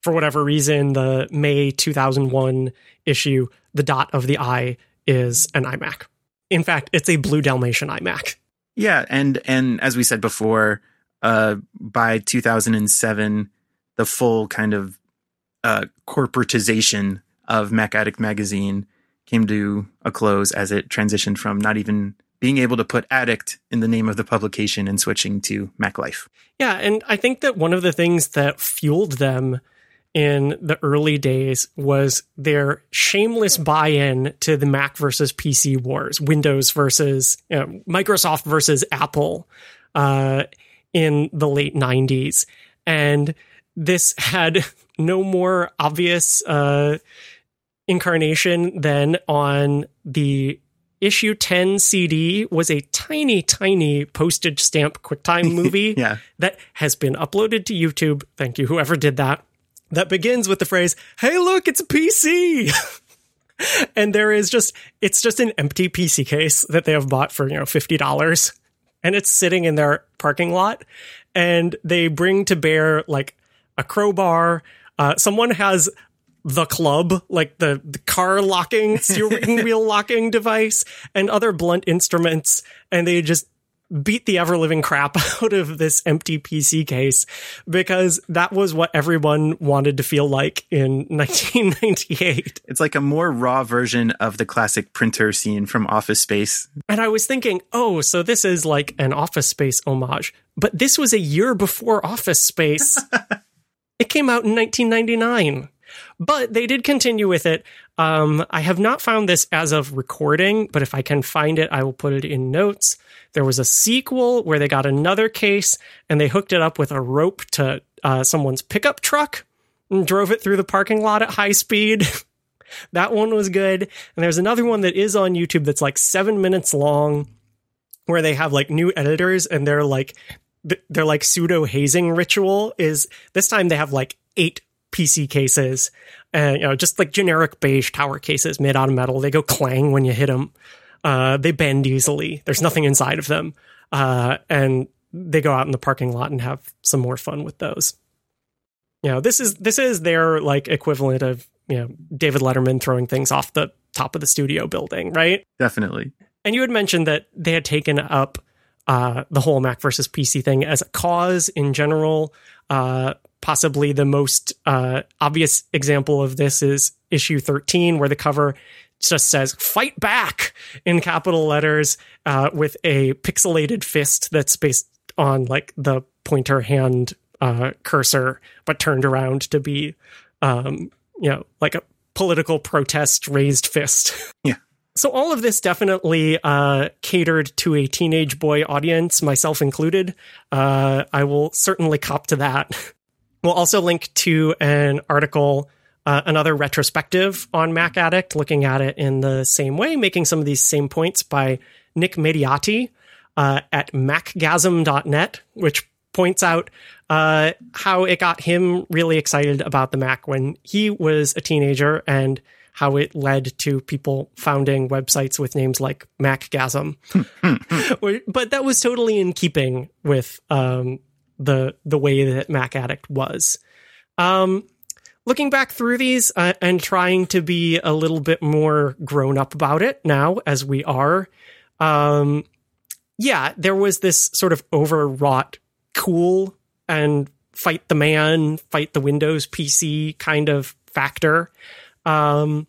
for whatever reason, the May two thousand one issue, the dot of the eye is an iMac. In fact, it's a blue Dalmatian iMac. Yeah, and and as we said before, uh, by two thousand seven, the full kind of uh, corporatization of MacAddict magazine came to a close as it transitioned from not even being able to put Addict in the name of the publication and switching to Mac Life. Yeah, and I think that one of the things that fueled them in the early days was their shameless buy-in to the Mac versus P C wars, Windows versus you know, Microsoft versus Apple uh, in the late nineties. And this had no more obvious uh, incarnation than on the issue ten C D was a tiny, tiny postage stamp QuickTime movie yeah. that has been uploaded to YouTube. Thank you, whoever did that. That begins with the phrase, "Hey, look, it's a P C." And there is just, it's just an empty P C case that they have bought for, you know, fifty dollars. And it's sitting in their parking lot. And they bring to bear like a crowbar. Uh, someone has the club, like the, the car locking, steering wheel locking device and other blunt instruments. And they just beat the ever-living crap out of this empty P C case, because that was what everyone wanted to feel like in nineteen ninety-eight. It's like a more raw version of the classic printer scene from Office Space. And I was thinking, oh, so this is like an Office Space homage. But this was a year before Office Space. It came out in nineteen ninety-nine. But they did continue with it. Um, I have not found this as of recording, but if I can find it, I will put it in notes. There was a sequel where they got another case and they hooked it up with a rope to uh, someone's pickup truck and drove it through the parking lot at high speed. That one was good. And there's another one that is on YouTube that's like seven minutes long where they have like new editors and they're like, they're like pseudo hazing ritual is this time they have like eight P C cases, and uh, you know, just like generic beige tower cases made out of metal. They go clang when you hit them. Uh, they bend easily. There's nothing inside of them. Uh, and they go out in the parking lot and have some more fun with those. You know, this is this is their like equivalent of, you know, David Letterman throwing things off the top of the studio building, right? Definitely. And you had mentioned that they had taken up uh, the whole Mac versus P C thing as a cause in general. Uh, possibly the most uh, obvious example of this is issue thirteen, where the cover just says "Fight Back" in capital letters uh, with a pixelated fist that's based on like the pointer hand uh, cursor, but turned around to be, um, you know, like a political protest raised fist. Yeah. So all of this definitely uh, catered to a teenage boy audience, myself included. Uh, I will certainly cop to that. We'll also link to an article, Uh, another retrospective on Mac Addict, looking at it in the same way, making some of these same points by Nick Mediati uh, at macgasm dot net, which points out uh, how it got him really excited about the Mac when he was a teenager and how it led to people founding websites with names like MacGasm. But that was totally in keeping with um, the, the way that Mac Addict was. Um, Looking back through these uh, and trying to be a little bit more grown up about it now, as we are, um, yeah, there was this sort of overwrought, cool and fight the man, fight the Windows P C kind of factor. Um,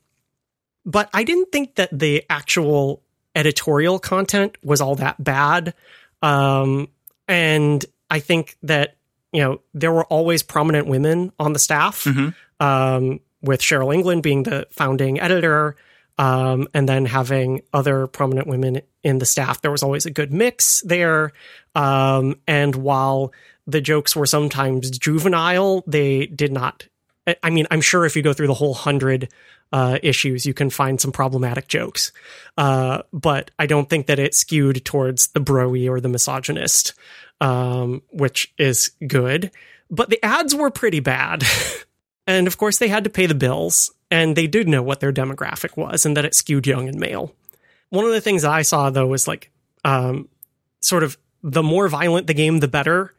but I didn't think that the actual editorial content was all that bad. Um, and I think that, you know, there were always prominent women on the staff, mm-hmm. um, with Cheryl England being the founding editor, um, and then having other prominent women in the staff. There was always a good mix there. Um, and while the jokes were sometimes juvenile, they did not... I mean, I'm sure if you go through the whole hundred uh, issues, you can find some problematic jokes. Uh, but I don't think that it skewed towards the bro-y or the misogynist, um, which is good. But the ads were pretty bad. And of course, they had to pay the bills. And they did know what their demographic was and that it skewed young and male. One of the things I saw, though, was like um, sort of the more violent the game, the better,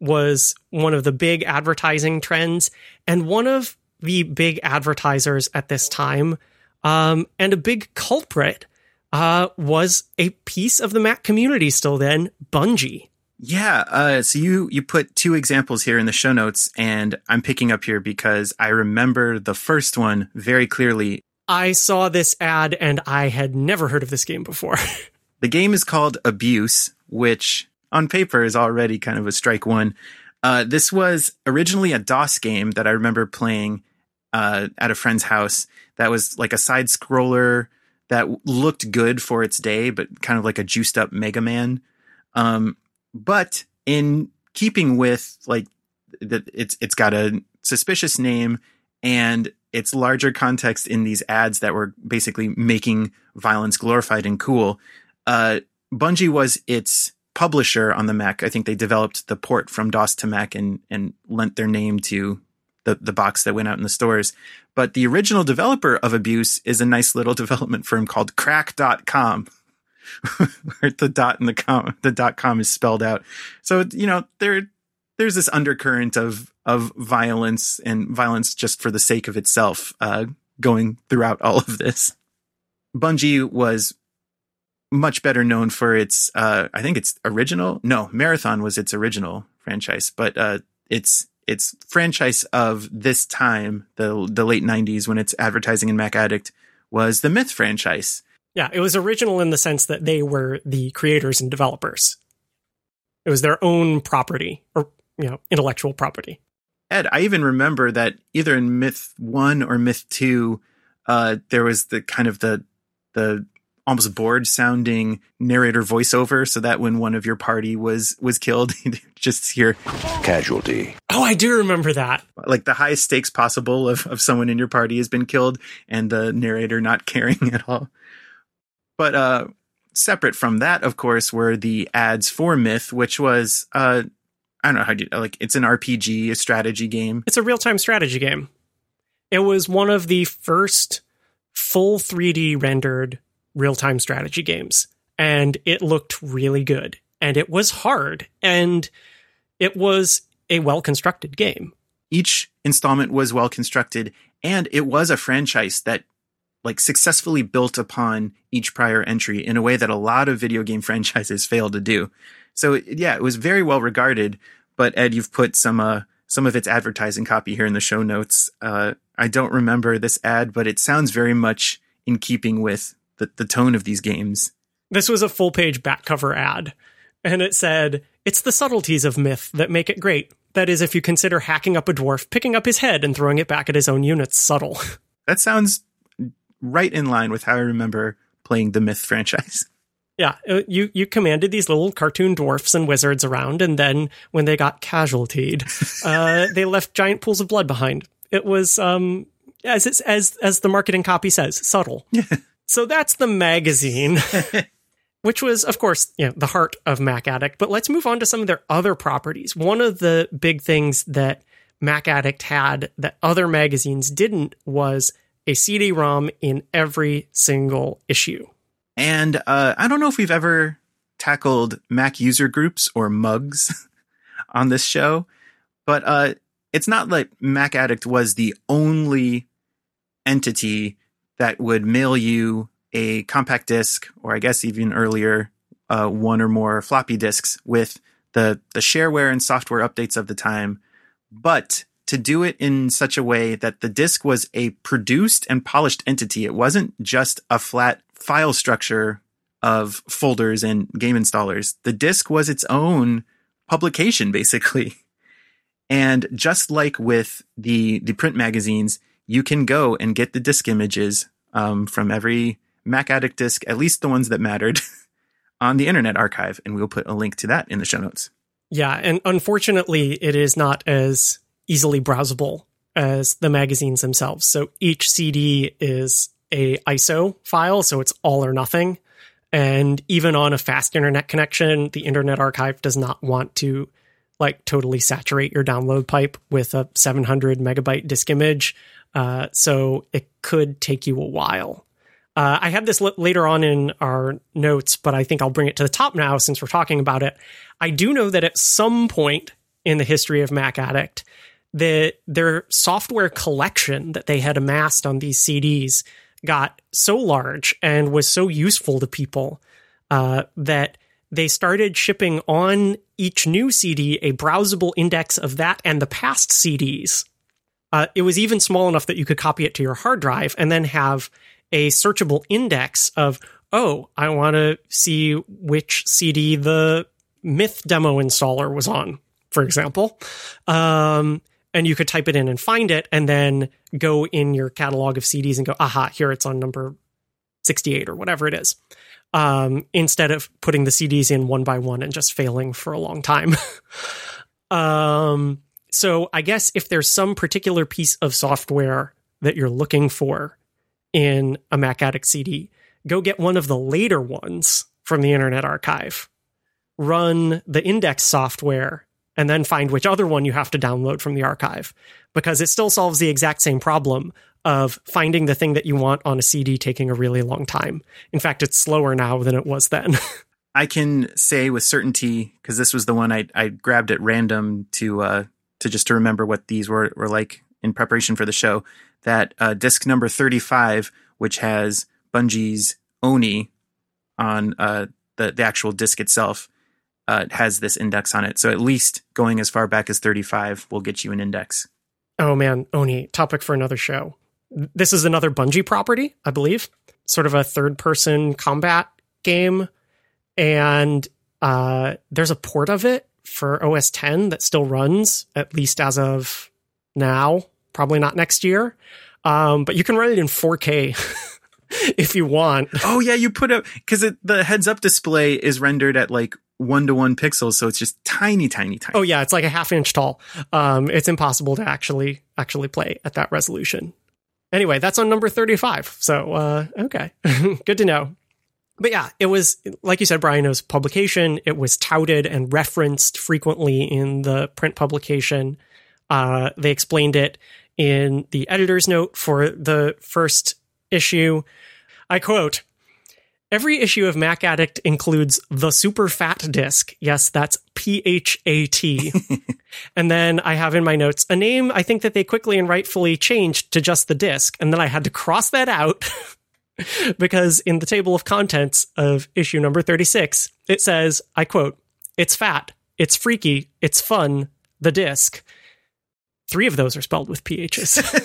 was one of the big advertising trends, and one of the big advertisers at this time, um, and a big culprit, uh, was a piece of the Mac community still then, Bungie. Yeah, uh, so you you put two examples here in the show notes, and I'm picking up here because I remember the first one very clearly. I saw this ad, and I had never heard of this game before. The game is called Abuse, which... on paper is already kind of a strike one. Uh, this was originally a DOS game that I remember playing uh, at a friend's house. That was like a side scroller that looked good for its day, but kind of like a juiced up Mega Man. Um, but in keeping with like that, it's it's got a suspicious name and its larger context in these ads that were basically making violence glorified and cool. Uh, Bungie was its publisher on the Mac. I think they developed the port from DOS to Mac and and lent their name to the, the box that went out in the stores. But the original developer of Abuse is a nice little development firm called crack dot com. Where the dot and the com, the dot com is spelled out. So, you know, there there's this undercurrent of of violence and violence just for the sake of itself uh, going throughout all of this. Bungie was much better known for its, uh, I think its original, no, Marathon was its original franchise, but uh, its its franchise of this time, the the late nineties, when it's advertising in MacAddict, was the Myth franchise. Yeah, it was original in the sense that they were the creators and developers. It was their own property, or, you know, intellectual property. Ed, I even remember that either in Myth one or Myth two, uh, there was the kind of the the... almost bored sounding narrator voiceover, so that when one of your party was was killed, you just hear casualty. Oh, I do remember that. Like the highest stakes possible of, of someone in your party has been killed and the narrator not caring at all. But uh, separate from that, of course, were the ads for Myth, which was, uh, I don't know how to, like, it's an R P G, a strategy game. It's a real-time strategy game. It was one of the first full three D rendered real-time strategy games, and it looked really good, and it was hard, and it was a well-constructed game. Each installment was well-constructed, and it was a franchise that like successfully built upon each prior entry in a way that a lot of video game franchises fail to do. So yeah, it was very well regarded, but Ed, you've put some uh, some of its advertising copy here in the show notes. Uh, I don't remember this ad, but it sounds very much in keeping with The, the tone of these games. This was a full-page back cover ad, and it said, "It's the subtleties of Myth that make it great. That is, if you consider hacking up a dwarf, picking up his head, and throwing it back at his own units subtle." That sounds right in line with how I remember playing the Myth franchise. Yeah, you, you commanded these little cartoon dwarfs and wizards around, and then when they got casualtied, uh, they left giant pools of blood behind. It was, um, as it's, as as the marketing copy says, subtle. Yeah. So that's the magazine, which was, of course, you know, the heart of MacAddict. But let's move on to some of their other properties. One of the big things that MacAddict had that other magazines didn't was a C D ROM in every single issue. And uh, I don't know if we've ever tackled Mac user groups or mugs on this show, but uh, it's not like MacAddict was the only entity that would mail you a compact disc, or I guess even earlier, uh, one or more floppy disks with the, the shareware and software updates of the time. But to do it in such a way that the disk was a produced and polished entity, it wasn't just a flat file structure of folders and game installers. The disk was its own publication, basically. And just like with the, the print magazines, you can go and get the disk images um, from every MacAddict disk, at least the ones that mattered, on the Internet Archive. And we'll put a link to that in the show notes. Yeah, and unfortunately, it is not as easily browsable as the magazines themselves. So each C D is a I S O file, so it's all or nothing. And even on a fast internet connection, the Internet Archive does not want to like totally saturate your download pipe with a seven hundred megabyte disk image. Uh, so it could take you a while. Uh, I had this l- later on in our notes, but I think I'll bring it to the top now since we're talking about it. I do know that at some point in the history of MacAddict, the, their software collection that they had amassed on these C Ds got so large and was so useful to people uh, that they started shipping on each new C D a browsable index of that and the past C Ds. Uh, it was even small enough that you could copy it to your hard drive and then have a searchable index of, oh, I want to see which C D the Myth demo installer was on, for example. Um, and you could type it in and find it and then go in your catalog of C Ds and go, aha, here it's on number sixty-eight or whatever it is. Um, instead of putting the C Ds in one by one and just failing for a long time. um, so I guess if there's some particular piece of software that you're looking for in a MacAddict C D, go get one of the later ones from the Internet Archive. Run the index software and then find which other one you have to download from the archive, because it still solves the exact same problem of finding the thing that you want on a C D taking a really long time. In fact, it's slower now than it was then. I can say with certainty, because this was the one I, I grabbed at random to uh, to just to remember what these were, were like in preparation for the show, that uh, disc number thirty-five, which has Bungie's Oni on uh, the, the actual disc itself, Uh, it has this index on it. So at least going as far back as thirty-five will get you an index. Oh man, Oni, topic for another show. This is another Bungie property, I believe. Sort of a third-person combat game. And uh, there's a port of it for O S X that still runs, at least as of now. Probably not next year. Um, but you can run it in four K if you want. Oh yeah, you put up... Because the heads-up display is rendered at like one to one pixels, so it's just tiny, tiny, tiny. Oh yeah, it's like a half inch tall. Um, it's impossible to actually actually play at that resolution. Anyway, that's on number thirty-five. So uh, okay, good to know. But yeah, it was, like you said, Brian, it was publication. It was touted and referenced frequently in the print publication. Uh, they explained it in the editor's note for the first issue. I quote. Every issue of MacAddict includes the super fat disc. Yes, that's P H A T. And then I have in my notes a name I think that they quickly and rightfully changed to just the disc. And then I had to cross that out because in the table of contents of issue number thirty-six, it says, I quote, it's fat, it's freaky, it's fun, the disc. Three of those are spelled with P H's.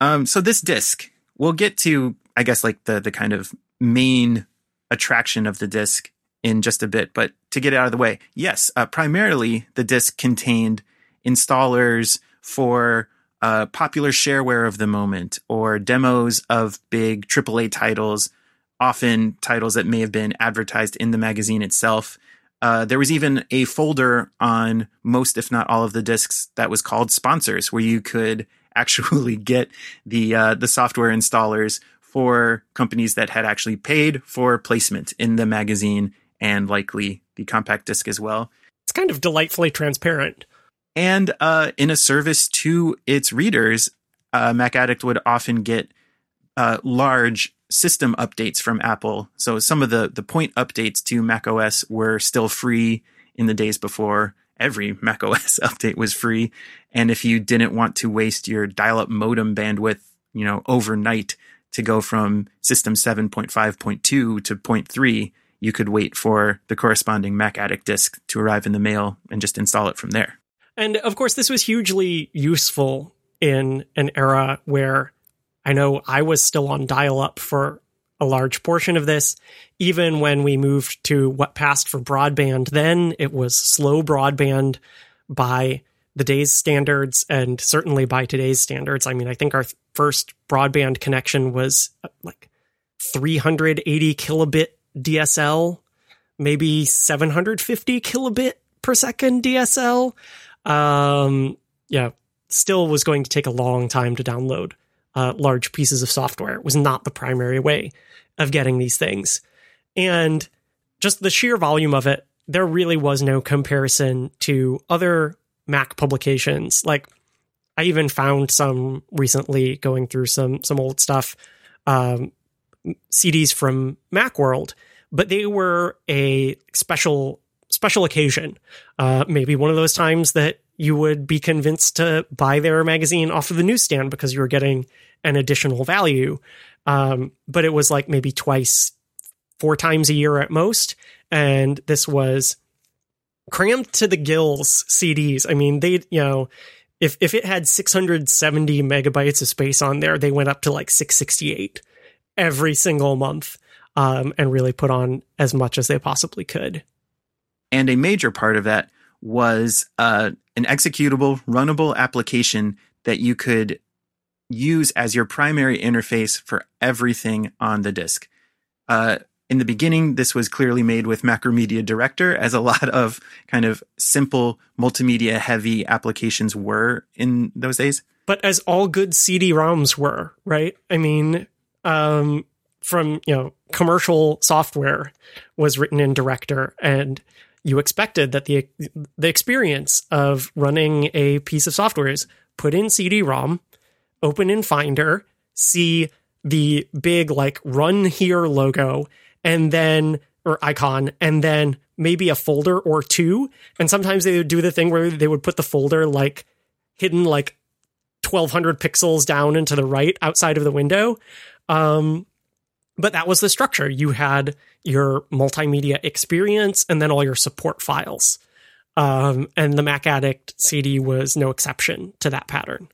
um, so this disc, we'll get to, I guess, like the the kind of main attraction of the disc in just a bit, but to get it out of the way, yes, uh, primarily the disc contained installers for uh, popular shareware of the moment or demos of big triple A titles, often titles that may have been advertised in the magazine itself. Uh, there was even a folder on most, if not all, of the discs that was called Sponsors, where you could actually get the uh, the software installers for companies that had actually paid for placement in the magazine and likely the compact disc as well. It's kind of delightfully transparent. And uh, in a service to its readers, uh, MacAddict would often get uh, large system updates from Apple. So some of the, the point updates to macOS were still free in the days before every macOS update was free. And if you didn't want to waste your dial-up modem bandwidth, you know, overnight, to go from system seven point five point two to point three, you could wait for the corresponding MacAddict disk to arrive in the mail and just install it from there. And of course, this was hugely useful in an era where I know I was still on dial-up for a large portion of this. Even when we moved to what passed for broadband then, it was slow broadband by the day's standards and certainly by today's standards. I mean, I think our th- first broadband connection was like three hundred eighty kilobit D S L, maybe seven hundred fifty kilobit per second D S L. Um, yeah, still was going to take a long time to download uh, large pieces of software. It was not the primary way of getting these things. And just the sheer volume of it, there really was no comparison to other Mac publications. Like, I even found some recently going through some some old stuff, um, C Ds from Macworld, but they were a special special occasion. Uh, maybe one of those times that you would be convinced to buy their magazine off of the newsstand because you were getting an additional value. Um, but it was like maybe twice, four times a year at most. And this was crammed to the gills C Ds. I mean, they, you know, if if it had six hundred seventy megabytes of space on there, they went up to like six sixty-eight every single month, um, and really put on as much as they possibly could. And a major part of that was uh, an executable, runnable application that you could use as your primary interface for everything on the disk. Uh, in the beginning, this was clearly made with Macromedia Director, as a lot of kind of simple multimedia-heavy applications were in those days. But as all good C D-ROMs were, right? I mean, um, from, you know, commercial software was written in Director, and you expected that the the experience of running a piece of software is put in C D-ROM, open in Finder, see the big like run here logo and then or icon, and then maybe a folder or two. And sometimes they would do the thing where they would put the folder like hidden like twelve hundred pixels down and to the right outside of the window. Um, But that was the structure. You had your multimedia experience and then all your support files. Um, and the MacAddict C D was no exception to that pattern.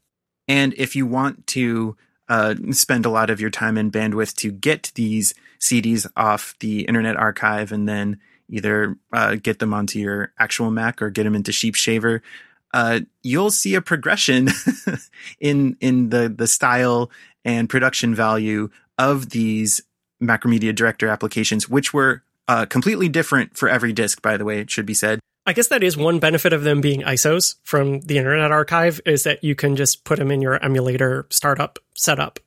And if you want to uh, spend a lot of your time and bandwidth to get these C Ds off the Internet Archive and then either uh, get them onto your actual Mac or get them into SheepShaver, uh, you'll see a progression in in the the style and production value of these Macromedia Director applications, which were uh, completely different for every disk, by the way, it should be said. I guess that is one benefit of them being I S Os from the Internet Archive, is that you can just put them in your emulator startup setup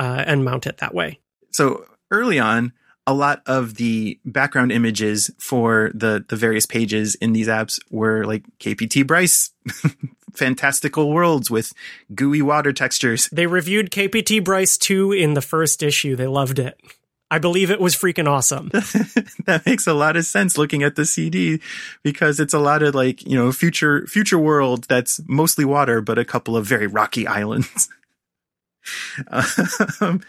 uh, and mount it that way. So early on, a lot of the background images for the, the various pages in these apps were like K P T Bryce fantastical worlds with gooey water textures. They reviewed K P T Bryce two in the first issue. They loved it. I believe it was freaking awesome. That makes a lot of sense looking at the C D, because it's a lot of like, you know, future future world that's mostly water, but a couple of very rocky islands. um,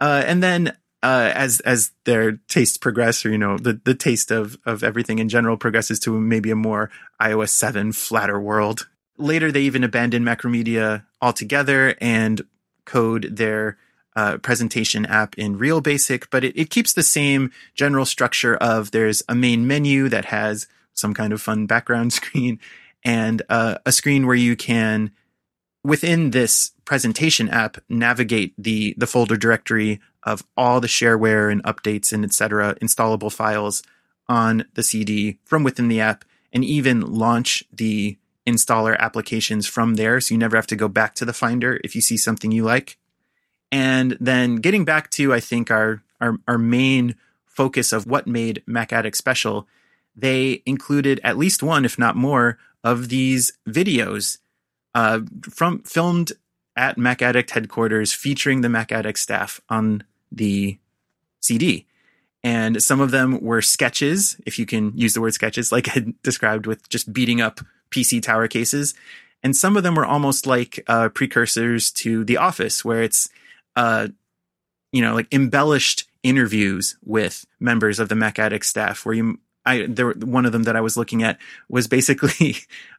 uh, and then Uh, as as their tastes progress, or, you know, the, the taste of, of everything in general progresses to maybe a more iOS seven flatter world. Later, they even abandoned Macromedia altogether and code their uh, presentation app in Real Basic. But it, it keeps the same general structure of there's a main menu that has some kind of fun background screen and uh, a screen where you can, within this presentation app, navigate the the folder directory of all the shareware and updates and et cetera, installable files on the C D from within the app, and even launch the installer applications from there. So you never have to go back to the Finder if you see something you like. And then getting back to, I think, our our, our main focus of what made MacAddict special, they included at least one, if not more, of these videos uh, from filmed at MacAddict headquarters featuring the MacAddict staff on the C D. And some of them were sketches, if you can use the word sketches, like I described with just beating up P C tower cases. And some of them were almost like uh, precursors to The Office, where it's, uh, you know, like embellished interviews with members of the MacAddict staff, where you... I, there were, one of them that I was looking at was basically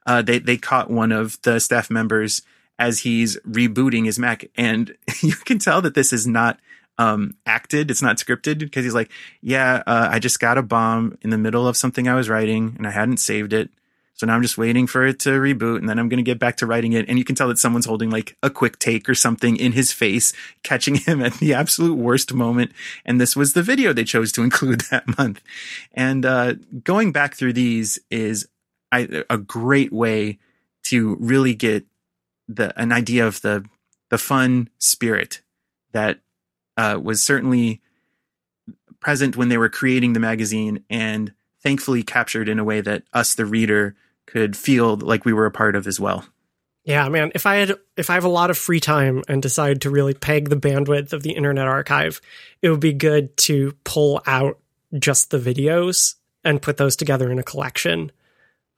uh, they, they caught one of the staff members as he's rebooting his Mac. And you can tell that this is not um, acted. It's not scripted, because he's like, yeah, uh, I just got a bomb in the middle of something I was writing and I hadn't saved it. So now I'm just waiting for it to reboot, and then I'm going to get back to writing it. And you can tell that someone's holding like a quick take or something in his face, catching him at the absolute worst moment. And this was the video they chose to include that month. And uh, going back through these is I, a great way to really get the an idea of the the fun spirit that uh, was certainly present when they were creating the magazine, and thankfully captured in a way that us, the reader, could feel like we were a part of as well. Yeah, man, if I had, if I have a lot of free time and decide to really peg the bandwidth of the Internet Archive, it would be good to pull out just the videos and put those together in a collection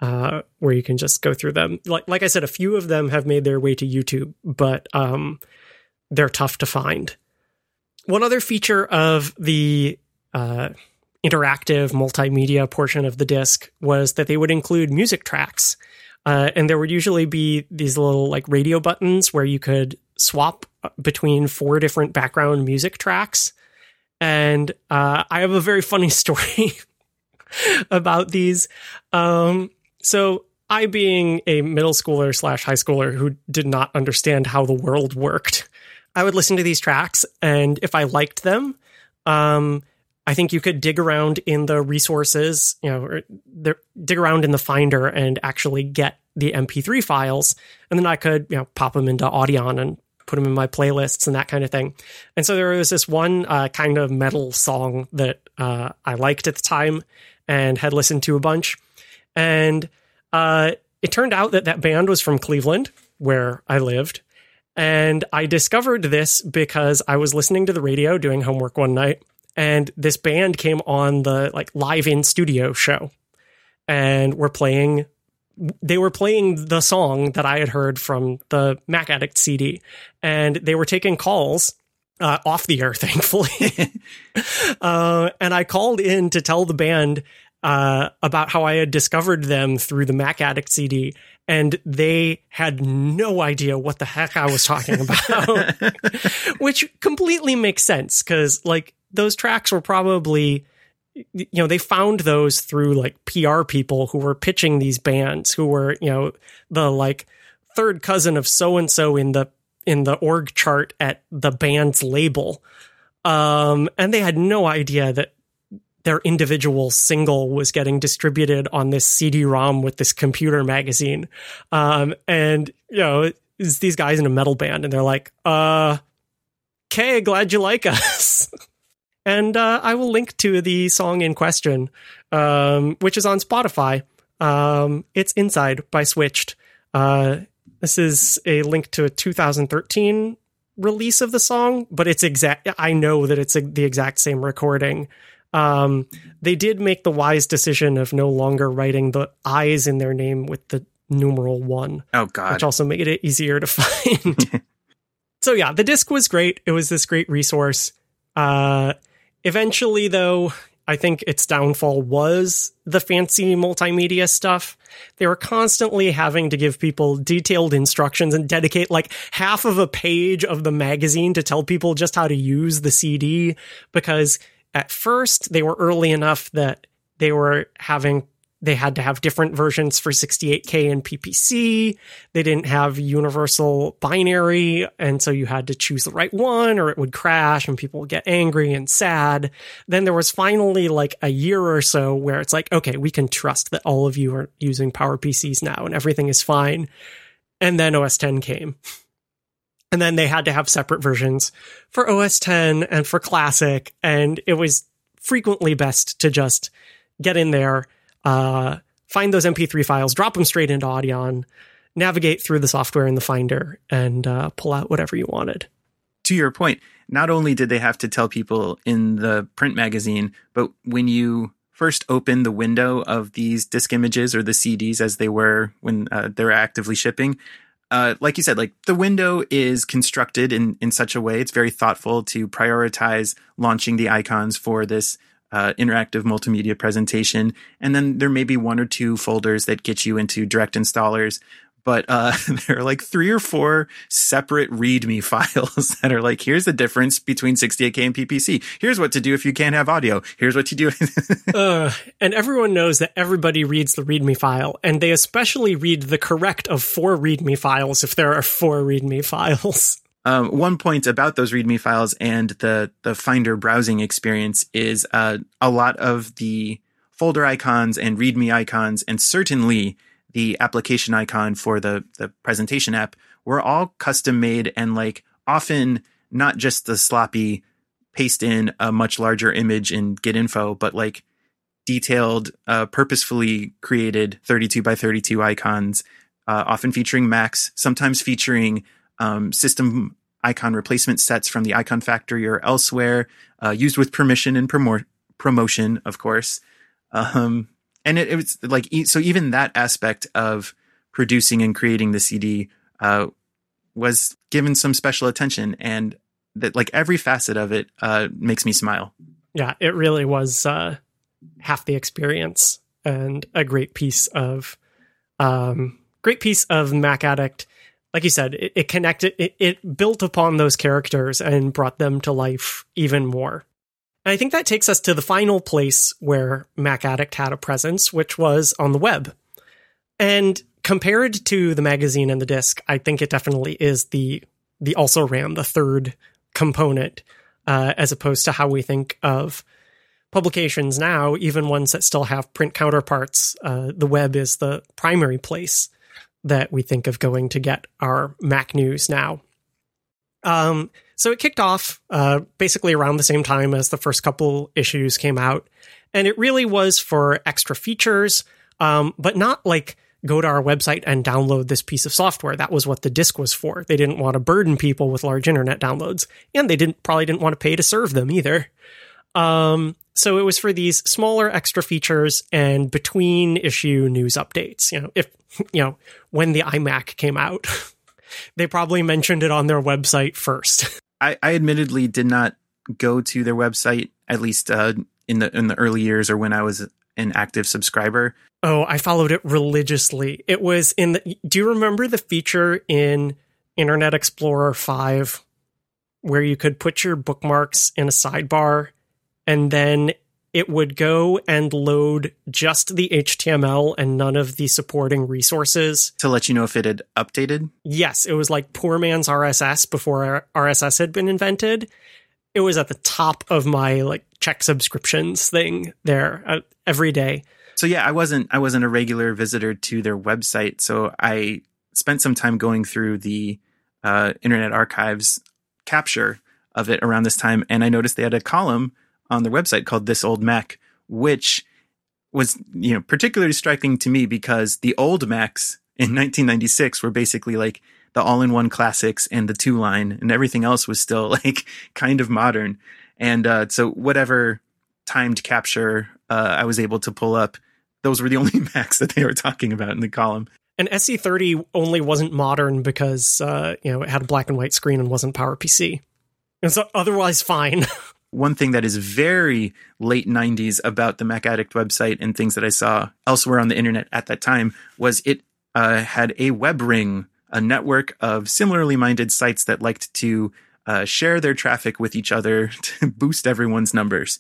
uh, where you can just go through them. Like, like I said, a few of them have made their way to YouTube, but um, they're tough to find. One other feature of the uh, interactive multimedia portion of the disc was that they would include music tracks. Uh, and there would usually be these little like radio buttons where you could swap between four different background music tracks. And uh, I have a very funny story about these. Um, so I, being a middle schooler slash high schooler who did not understand how the world worked, I would listen to these tracks. And if I liked them, um, I think you could dig around in the resources, you know, or the, dig around in the Finder and actually get the M P three files. And then I could, you know, pop them into Audion and put them in my playlists and that kind of thing. And so there was this one uh, kind of metal song that uh, I liked at the time and had listened to a bunch. And uh, it turned out that that band was from Cleveland, where I lived. And I discovered this because I was listening to the radio doing homework one night. And this band came on the like live in studio show and were playing. They were playing the song that I had heard from the MacAddict C D, and they were taking calls uh, off the air, thankfully. uh, and I called in to tell the band uh, about how I had discovered them through the MacAddict C D. And they had no idea what the heck I was talking about, which completely makes sense because like, those tracks were probably, you know, they found those through like P R people who were pitching these bands who were, you know, the like third cousin of so-and-so in the, in the org chart at the band's label. Um, and they had no idea that their individual single was getting distributed on this C D ROM with this computer magazine. Um, and, you know, it's these guys in a metal band and they're like, uh, okay, glad you like us. And uh, I will link to the song in question, um, which is on Spotify. Um, it's Inside by Switched. Uh, this is a link to a two thousand thirteen release of the song, but it's exact. I know that it's a, the exact same recording. Um, they did make the wise decision of no longer writing the I's in their name with the numeral one. Oh, God. Which also made it easier to find. So, yeah, the disc was great. It was this great resource. Uh, Eventually, though, I think its downfall was the fancy multimedia stuff. They were constantly having to give people detailed instructions and dedicate like half of a page of the magazine to tell people just how to use the C D, because at first they were early enough that they were having they had to have different versions for sixty-eight K and P P C. They didn't have universal binary, and so you had to choose the right one or it would crash and people would get angry and sad. Then there was finally like a year or so where it's like, okay, we can trust that all of you are using PowerPCs now and everything is fine. And then O S ten came. And then they had to have separate versions for O S ten and for Classic, and it was frequently best to just get in there, Uh, find those M P three files, drop them straight into Audion, navigate through the software in the Finder, and uh, pull out whatever you wanted. To your point, not only did they have to tell people in the print magazine, but when you first open the window of these disk images or the C Ds as they were when uh, they're actively shipping, uh, like you said, like the window is constructed in, in such a way, it's very thoughtful to prioritize launching the icons for this Uh, interactive multimedia presentation. And then there may be one or two folders that get you into direct installers. But uh, there are like three or four separate README files that are like, here's the difference between sixty-eight K and P P C. Here's what to do if you can't have audio. Here's what to do. uh, and everyone knows that everybody reads the README file, and they especially read the correct of four README files if there are four README files. Um, one point about those README files and the, the Finder browsing experience is uh, a lot of the folder icons and README icons, and certainly the application icon for the, the presentation app, were all custom made, and like often not just the sloppy paste in a much larger image and get info, but like detailed, uh, purposefully created thirty-two by thirty-two icons, uh, often featuring Macs, sometimes featuring um, system icon replacement sets from the Icon Factory or elsewhere, uh, used with permission and promo- promotion, of course. Um, And it, it was like, so even that aspect of producing and creating the C D uh, was given some special attention, and that like every facet of it uh, makes me smile. Yeah, it really was uh, half the experience, and a great piece of um, great piece of MacAddict. Like you said, it, it connected, it, it built upon those characters and brought them to life even more. And I think that takes us to the final place where MacAddict had a presence, which was on the web. And compared to the magazine and the disc, I think it definitely is the the also ran, the third component, uh, as opposed to how we think of publications now, even ones that still have print counterparts. Uh, the web is the primary place that we think of going to get our Mac news now. Um, so it kicked off uh, basically around the same time as the first couple issues came out. And it really was for extra features, um, but not like go to our website and download this piece of software. That was what the disc was for. They didn't want to burden people with large internet downloads, and they didn't probably didn't want to pay to serve them either. Um, so it was for these smaller extra features and between issue news updates. You know, if you know when the iMac came out. They probably mentioned it on their website first. I, I admittedly did not go to their website, at least uh, in the in the early years or when I was an active subscriber. Oh, I followed it religiously. It was in the... Do you remember the feature in Internet Explorer five where you could put your bookmarks in a sidebar and then it would go and load just the H T M L and none of the supporting resources. To let you know if it had updated? Yes, it was like poor man's R S S before R S S had been invented. It was at the top of my like check subscriptions thing there uh, every day. So yeah, I wasn't I wasn't a regular visitor to their website, so I spent some time going through the uh, Internet Archive's capture of it around this time, and I noticed they had a column on their website called This Old Mac, which was, you know, particularly striking to me because the old Macs in nineteen ninety-six were basically like the all-in-one classics and the two-line, and everything else was still like kind of modern. And uh, so whatever timed capture uh, I was able to pull up, those were the only Macs that they were talking about in the column. And S E thirty only wasn't modern because, uh, you know, it had a black and white screen and wasn't PowerPC. It's otherwise fine. One thing that is very late nineties about the MacAddict website and things that I saw elsewhere on the internet at that time was it uh, had a web ring, a network of similarly minded sites that liked to uh, share their traffic with each other to boost everyone's numbers.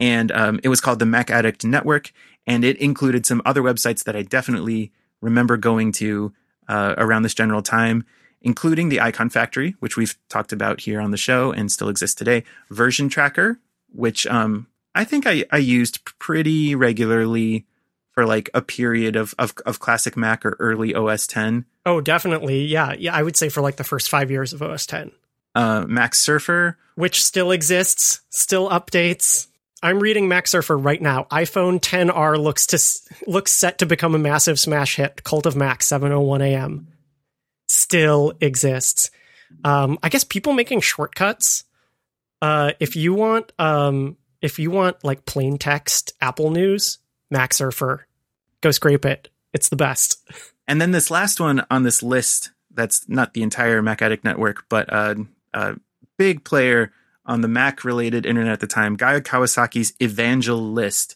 And um, it was called the MacAddict Network, and it included some other websites that I definitely remember going to uh, around this general time, including the Icon Factory, which we've talked about here on the show and still exists today, Version Tracker, which um, I think I, I used pretty regularly for like a period of, of of classic Mac or early O S ten. Oh, definitely. Yeah. Yeah. I would say for like the first five years of O S ten. Uh, Mac Surfer. Which still exists, still updates. I'm reading Mac Surfer right now. iPhone ten R looks to looks set to become a massive smash hit. Cult of Mac, seven oh one a.m. still exists. Um, I guess people making shortcuts. Uh, if you want, um, if you want like plain text Apple news, Mac Surfer, go scrape it. It's the best. And then this last one on this list, that's not the entire MacAddict network, but a, a big player on the Mac-related internet at the time, Guy Kawasaki's Evangel List,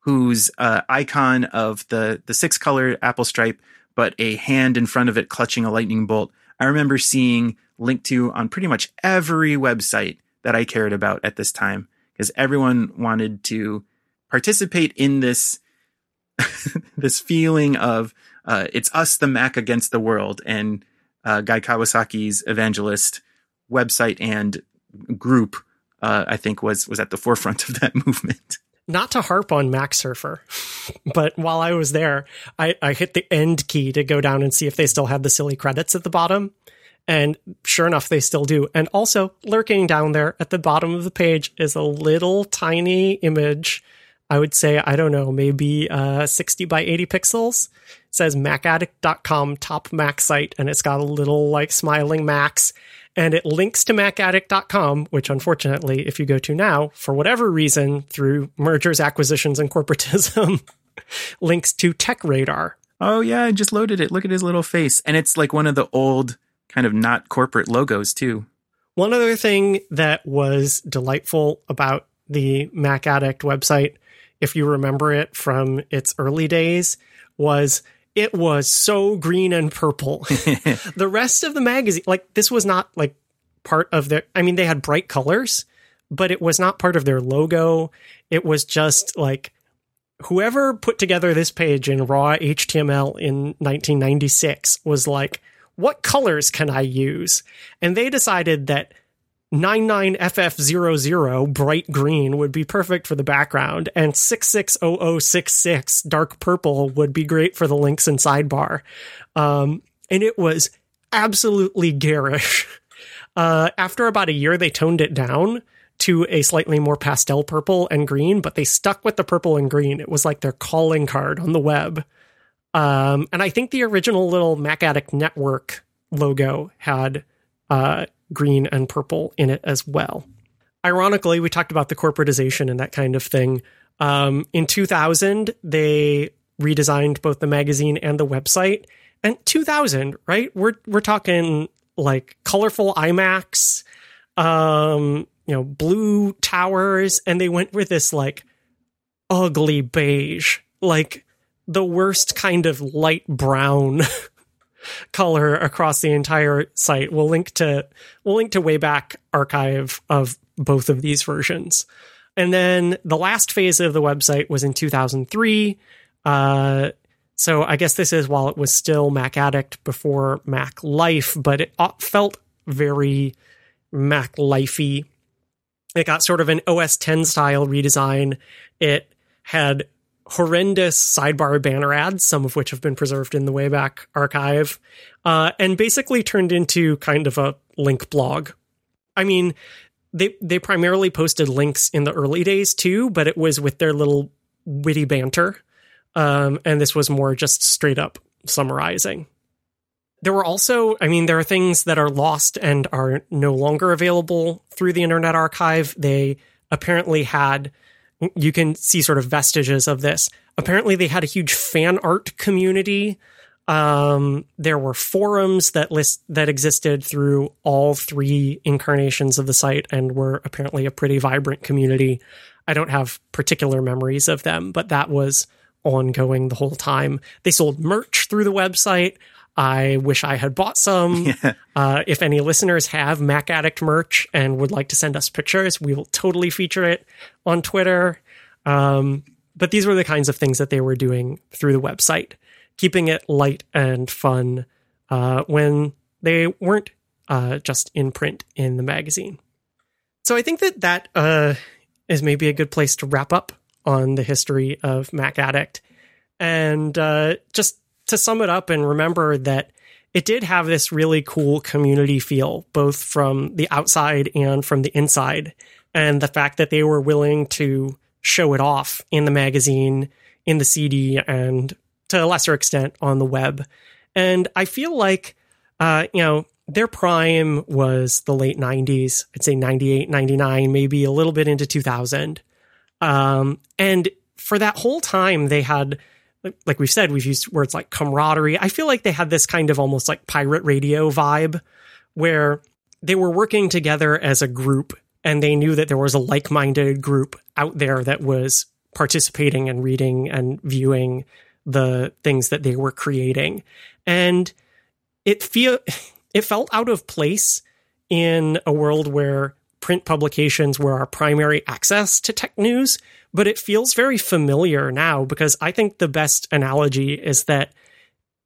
whose uh, icon of the the six-color Apple stripe but a hand in front of it clutching a lightning bolt, I remember seeing linked to on pretty much every website that I cared about at this time, because everyone wanted to participate in this this feeling of uh, it's us, the Mac, against the world. And uh, Guy Kawasaki's evangelist website and group, uh, I think, was was at the forefront of that movement. Not to harp on Mac Surfer, but while I was there, I, I hit the end key to go down and see if they still had the silly credits at the bottom. And sure enough, they still do. And also, lurking down there at the bottom of the page is a little tiny image. I would say, I don't know, maybe uh, sixty by eighty pixels. It says Mac Addict dot com top Mac site, and it's got a little like smiling Macs. And it links to Mac Addict dot com, which unfortunately, if you go to now, for whatever reason, through mergers, acquisitions, and corporatism, links to TechRadar. Oh, yeah, I just loaded it. Look at his little face. And it's like one of the old kind of not corporate logos, too. One other thing that was delightful about the Mac Addict website, if you remember it from its early days, was... it was so green and purple. The rest of the magazine, like this was not like part of their, I mean, they had bright colors, but it was not part of their logo. It was just like whoever put together this page in raw H T M L in nineteen ninety-six was like, what colors can I use? And they decided that ninety-nine F F zero zero bright green would be perfect for the background, and six six zero zero six six dark purple would be great for the links and sidebar. Um, and it was absolutely garish. Uh, after about a year, they toned it down to a slightly more pastel purple and green, but they stuck with the purple and green. It was like their calling card on the web. Um, and I think the original little Mac Addict Network logo had... Uh, green and purple in it as well. Ironically, we talked about the corporatization and that kind of thing. Um, in two thousand, they redesigned both the magazine and the website. And two thousand, right? We're we're talking like colorful iMacs, um, you know, blue towers, and they went with this like ugly beige, like the worst kind of light brown. color across the entire site. We'll link to we'll link to Wayback Archive of both of these versions. And then the last phase of the website was in two thousand three. Uh, so I guess this is while it was still Mac Addict before Mac Life, but it felt very Mac Lifey. It got sort of an O S ten style redesign. It had horrendous sidebar banner ads, some of which have been preserved in the Wayback Archive, uh, and basically turned into kind of a link blog. I mean, they they primarily posted links in the early days too, but it was with their little witty banter. Um, and this was more just straight up summarizing. There were also, I mean, there are things that are lost and are no longer available through the Internet Archive. They apparently had... you can see sort of vestiges of this. Apparently, they had a huge fan art community. Um, there were forums that list that existed through all three incarnations of the site and were apparently a pretty vibrant community. I don't have particular memories of them, but that was ongoing the whole time. They sold merch through the website. I wish I had bought some. Yeah. Uh, if any listeners have Mac Addict merch and would like to send us pictures, we will totally feature it on Twitter. Um, but these were the kinds of things that they were doing through the website, keeping it light and fun uh, when they weren't uh, just in print in the magazine. So I think that that uh, is maybe a good place to wrap up on the history of Mac Addict. And uh, just... to sum it up and remember that it did have this really cool community feel, both from the outside and from the inside. And the fact that they were willing to show it off in the magazine, in the C D, and to a lesser extent on the web. And I feel like, uh, you know, their prime was the late nineties. I'd say ninety-eight, ninety-nine, maybe a little bit into two thousand. Um, and for that whole time, they had... like we've said, we've used words like camaraderie. I feel like they had this kind of almost like pirate radio vibe where they were working together as a group and they knew that there was a like-minded group out there that was participating and reading and viewing the things that they were creating. And it feel it felt out of place in a world where print publications were our primary access to tech news, but it feels very familiar now, because I think the best analogy is that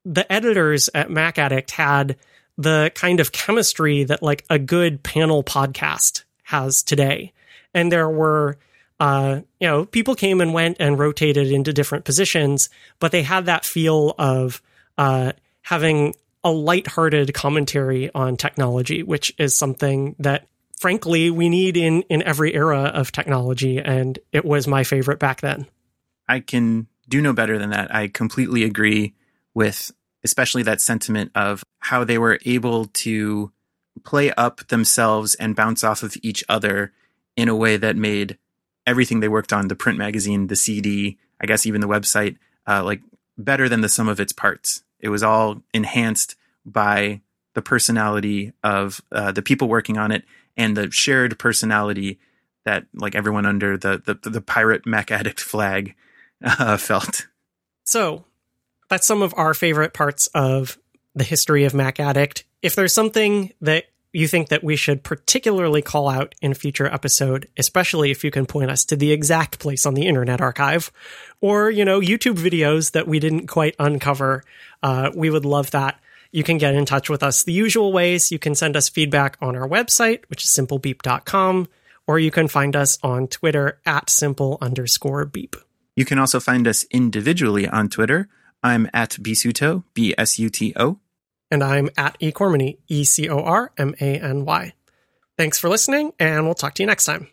the editors at MacAddict had the kind of chemistry that like a good panel podcast has today. And there were, uh, you know, people came and went and rotated into different positions, but they had that feel of uh, having a lighthearted commentary on technology, which is something that frankly, we need in, in every era of technology, and it was my favorite back then. I can do no better than that. I completely agree with especially that sentiment of how they were able to play up themselves and bounce off of each other in a way that made everything they worked on, the print magazine, the C D, I guess even the website, uh, like better than the sum of its parts. It was all enhanced by the personality of uh, the people working on it, and the shared personality that like everyone under the the, the pirate MacAddict flag uh, felt. So that's some of our favorite parts of the history of MacAddict. If there's something that you think that we should particularly call out in a future episode, especially if you can point us to the exact place on the Internet Archive, or, you know, YouTube videos that we didn't quite uncover, uh, we would love that. You can get in touch with us the usual ways. You can send us feedback on our website, which is simple beep dot com, or you can find us on Twitter at simple underscore beep. You can also find us individually on Twitter. I'm at Bisuto, B S U T O. And I'm at E Cormany, E C O R M A N Y. Thanks for listening, and we'll talk to you next time.